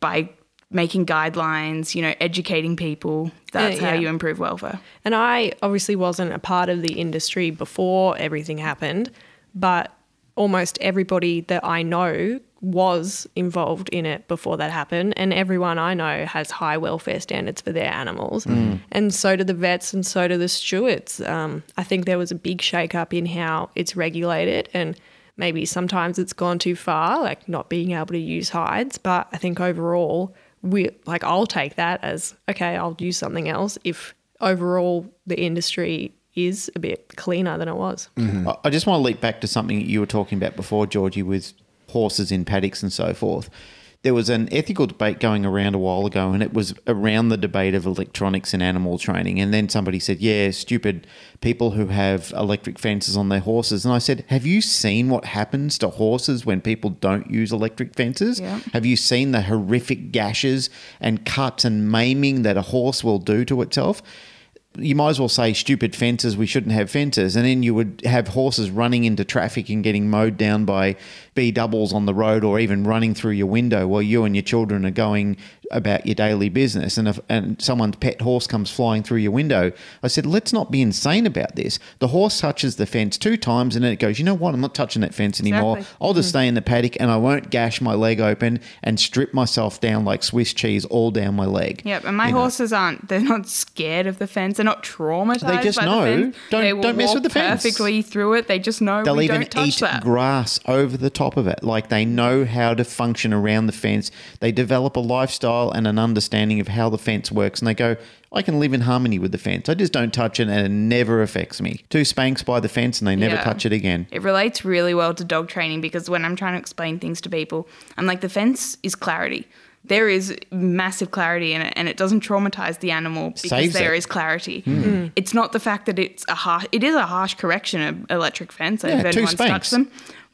by making guidelines, you know, educating people. That's yeah. how you improve welfare. And I obviously wasn't a part of the industry before everything happened, but almost everybody that I know was involved in it before that happened, and everyone I know has high welfare standards for their animals. Mm. And so do the vets and so do the stewards. Um, I think there was a big shake-up in how it's regulated, and maybe sometimes it's gone too far, like not being able to use hides, but I think overall... We like I'll take that as, okay, I'll use something else if overall the industry is a bit cleaner than it was. Mm-hmm. I just want to leap back to something you were talking about before, Georgie, with horses in paddocks and so forth. There was an ethical debate going around a while ago, and it was around the debate of electronics and animal training. And then somebody said, yeah, stupid people who have electric fences on their horses. And I said, have you seen what happens to horses when people don't use electric fences? Yeah. Have you seen the horrific gashes and cuts and maiming that a horse will do to itself? You might as well say stupid fences, we shouldn't have fences. And then you would have horses running into traffic and getting mowed down by B-doubles on the road, or even running through your window while you and your children are going about your daily business, and if, and someone's pet horse comes flying through your window. I said, let's not be insane about this. The horse touches the fence two times and then it goes, you know what, I'm not touching that fence anymore. Exactly. I'll just mm-hmm. stay in the paddock and I won't gash my leg open and strip myself down like Swiss cheese all down my leg. Yep, and my you horses know. aren't, they're not scared of the fence. They're not traumatised. They just by know. The fence. Don't, they will don't mess walk with the fence. Perfectly through it. They just know They'll we don't touch that. They'll even eat grass over the top of it. Like, they know how to function around the fence. They develop a lifestyle and an understanding of how the fence works, and they go, I can live in harmony with the fence. I just don't touch it and it never affects me. Two spanks by the fence and they never yeah. touch it again. It relates really well to dog training, because when I'm trying to explain things to people, I'm like, the fence is clarity. There is massive clarity in it, and it doesn't traumatize the animal because Saves there it. is clarity. Mm. Mm. It's not the fact that it's a harsh, it is a harsh correction of electric fence. Yeah, if anyone's touched them.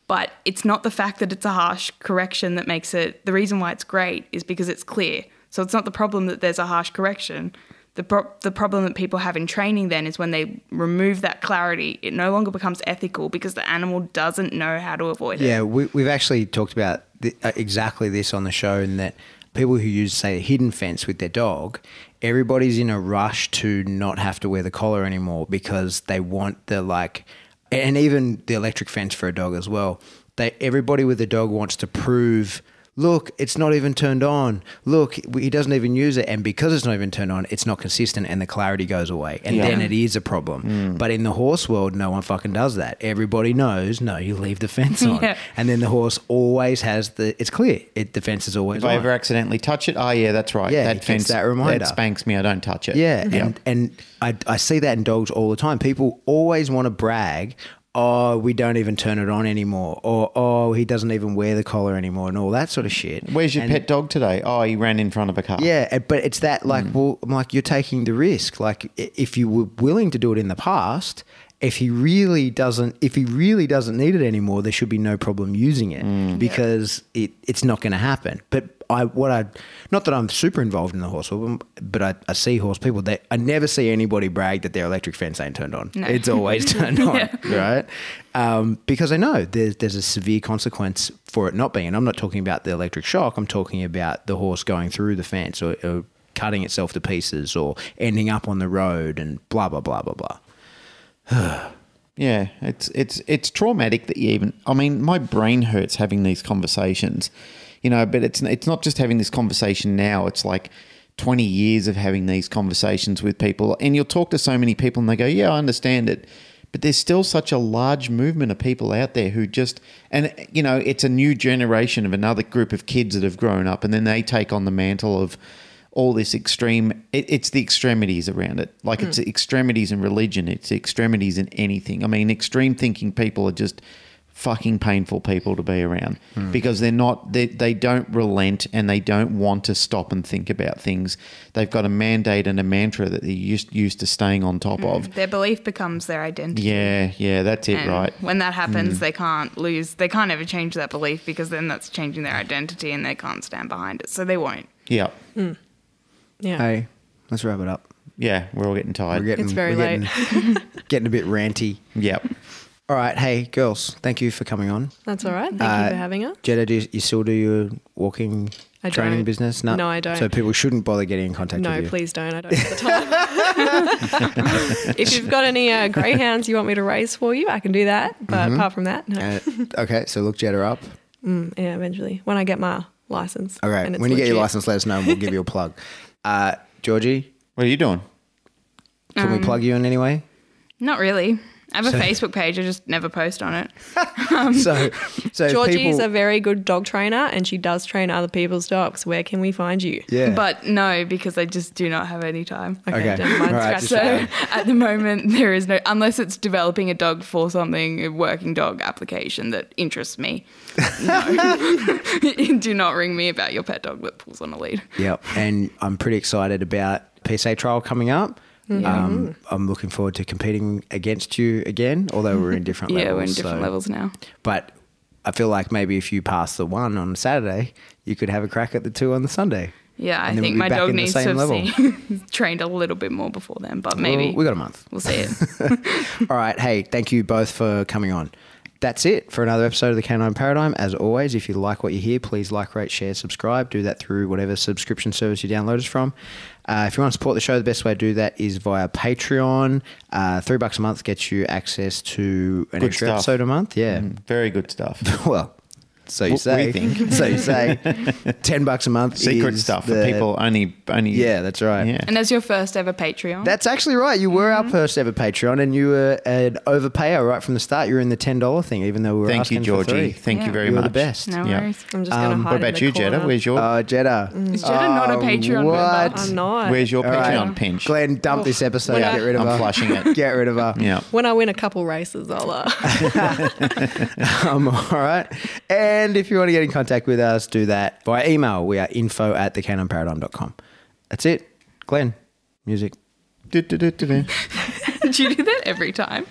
But it's not the fact that it's a harsh correction that makes it, the reason why it's great is because it's clear. So it's not the problem that there's a harsh correction. The, pro- the problem that people have in training then is when they remove that clarity, it no longer becomes ethical because the animal doesn't know how to avoid it. Yeah, we, we've actually talked about the, uh, exactly this on the show, and that people who use, say, a hidden fence with their dog, everybody's in a rush to not have to wear the collar anymore because they want the, like, and even the electric fence for a dog as well. They Everybody with a dog wants to prove, look, it's not even turned on. Look, he doesn't even use it. And because it's not even turned on, it's not consistent and the clarity goes away. And yeah. then it is a problem. Mm. But in the horse world, no one fucking does that. Everybody knows, no, you leave the fence on. yeah. And then the horse always has the, it's clear, it, the fence is always if on. If I ever accidentally touch it, oh, yeah, that's right. Yeah, that it fence, that reminder. That spanks me, I don't touch it. Yeah, mm-hmm. and, and I, I see that in dogs all the time. People always want to brag, oh, we don't even turn it on anymore, or, oh, he doesn't even wear the collar anymore, and all that sort of shit. Where's your and, pet dog today? Oh, he ran in front of a car. Yeah, but it's that, like, mm. well, like, you're taking the risk. Like, if you were willing to do it in the past, if he really doesn't, if he really doesn't need it anymore, there should be no problem using it mm. because it, it's not going to happen. But I, what I, not that I'm super involved in the horse world, but I, I see horse people. They, I never see anybody brag that their electric fence ain't turned on. No. It's always turned on, yeah. right? Um, because I know there's there's a severe consequence for it not being. And I'm not talking about the electric shock. I'm talking about the horse going through the fence, or, or cutting itself to pieces, or ending up on the road, and blah blah blah blah blah. Yeah, it's it's it's traumatic that you even. I mean, my brain hurts having these conversations. You know, but it's it's not just having this conversation now. It's like twenty years of having these conversations with people. And you'll talk to so many people and they go, yeah, I understand it. but there's still such a large movement of people out there who just, and you know, it's a new generation of another group of kids that have grown up, and then they take on the mantle of all this extreme, it, it's the extremities around it. Like mm. it's the extremities in religion, it's the extremities in anything. I mean, extreme thinking people are just fucking painful people to be around mm. because they're not, they, they don't relent and they don't want to stop and think about things. They've got a mandate and a mantra that they're used, used to staying on top mm. of. Their belief becomes their identity. Yeah, yeah, that's it, and right. When that happens, mm. they can't lose, they can't ever change that belief, because then that's changing their identity and they can't stand behind it, so they won't. Yeah. Mm. Yeah. Hey, let's wrap it up. Yeah, we're all getting tired. We're getting, it's very we're late. Getting, getting a bit ranty. Yep. All right, hey, girls, thank you for coming on. That's all right. Thank uh, you for having us. Jedda, do you, you still do your walking I training don't. business? No? no, I don't. So people shouldn't bother getting in contact no, with you? No, please don't. I don't have the time. If you've got any uh, greyhounds you want me to raise for you, I can do that. But mm-hmm. apart from that, no. Uh, okay, so look Jedda up. Mm, yeah, eventually. When I get my license. All right, when you get your license, let us know and we'll give you a plug. Uh, Georgie? What are you doing? Can um, we plug you in any way? Not really. I have a so, Facebook page. I just never post on it. Um, so, so Georgie's people, a very good dog trainer, and she does train other people's dogs. Where can we find you? Yeah. But no, because I just do not have any time. Okay. okay. Right, so at the moment there is no, unless it's developing a dog for something, a working dog application that interests me. No. Do not ring me about your pet dog that pulls on a lead. Yep. And I'm pretty excited about P S A trial coming up. Mm-hmm. Um, I'm looking forward to competing against you again, although we're in different yeah, levels. Yeah, we're in different so. levels now. But I feel like maybe if you pass the one on Saturday, you could have a crack at the two on the Sunday. Yeah, I think we'll my dog needs to have seen, trained a little bit more before then, but maybe. Well, we got a month. We'll see it. All right. Hey, thank you both for coming on. That's it for another episode of The Canine Paradigm. As always, if you like what you hear, please like, rate, share, subscribe. Do that through whatever subscription service you download us from. Uh, if you want to support the show, the best way to do that is via Patreon. Uh, three bucks a month gets you access to an good extra stuff. episode a month. Yeah. Mm, very good stuff. Well, so you say. We think. So you say. Ten bucks a month. Secret is stuff the, for people only. Only. Yeah, that's right. Yeah. And as your first ever Patreon. That's actually right. You were mm-hmm. our first ever Patreon, and you were an overpayer right from the start. You were in the ten dollar thing, even though we were Thank asking you, Georgie. for three. Thank yeah. you very You're much. You're the best. No worries. Yeah. I'm just um, gonna hide What about in the you, corner. Jedda? Where's your? Oh, uh, Jedda. Mm. Is Jedda oh, not a Patreon what? member? I'm not. Where's your All Patreon right. pinch? Glenn, dump Oof. this episode. Yeah. Get rid of I'm her. I'm flushing it. Get rid of her. Yeah. When I win a couple races, I'll. I'm all right. And if you want to get in contact with us, do that via email. We are info at the canin paradigm dot com. That's it. Glenn, music. Do, do, do, do, do. Do you do that every time?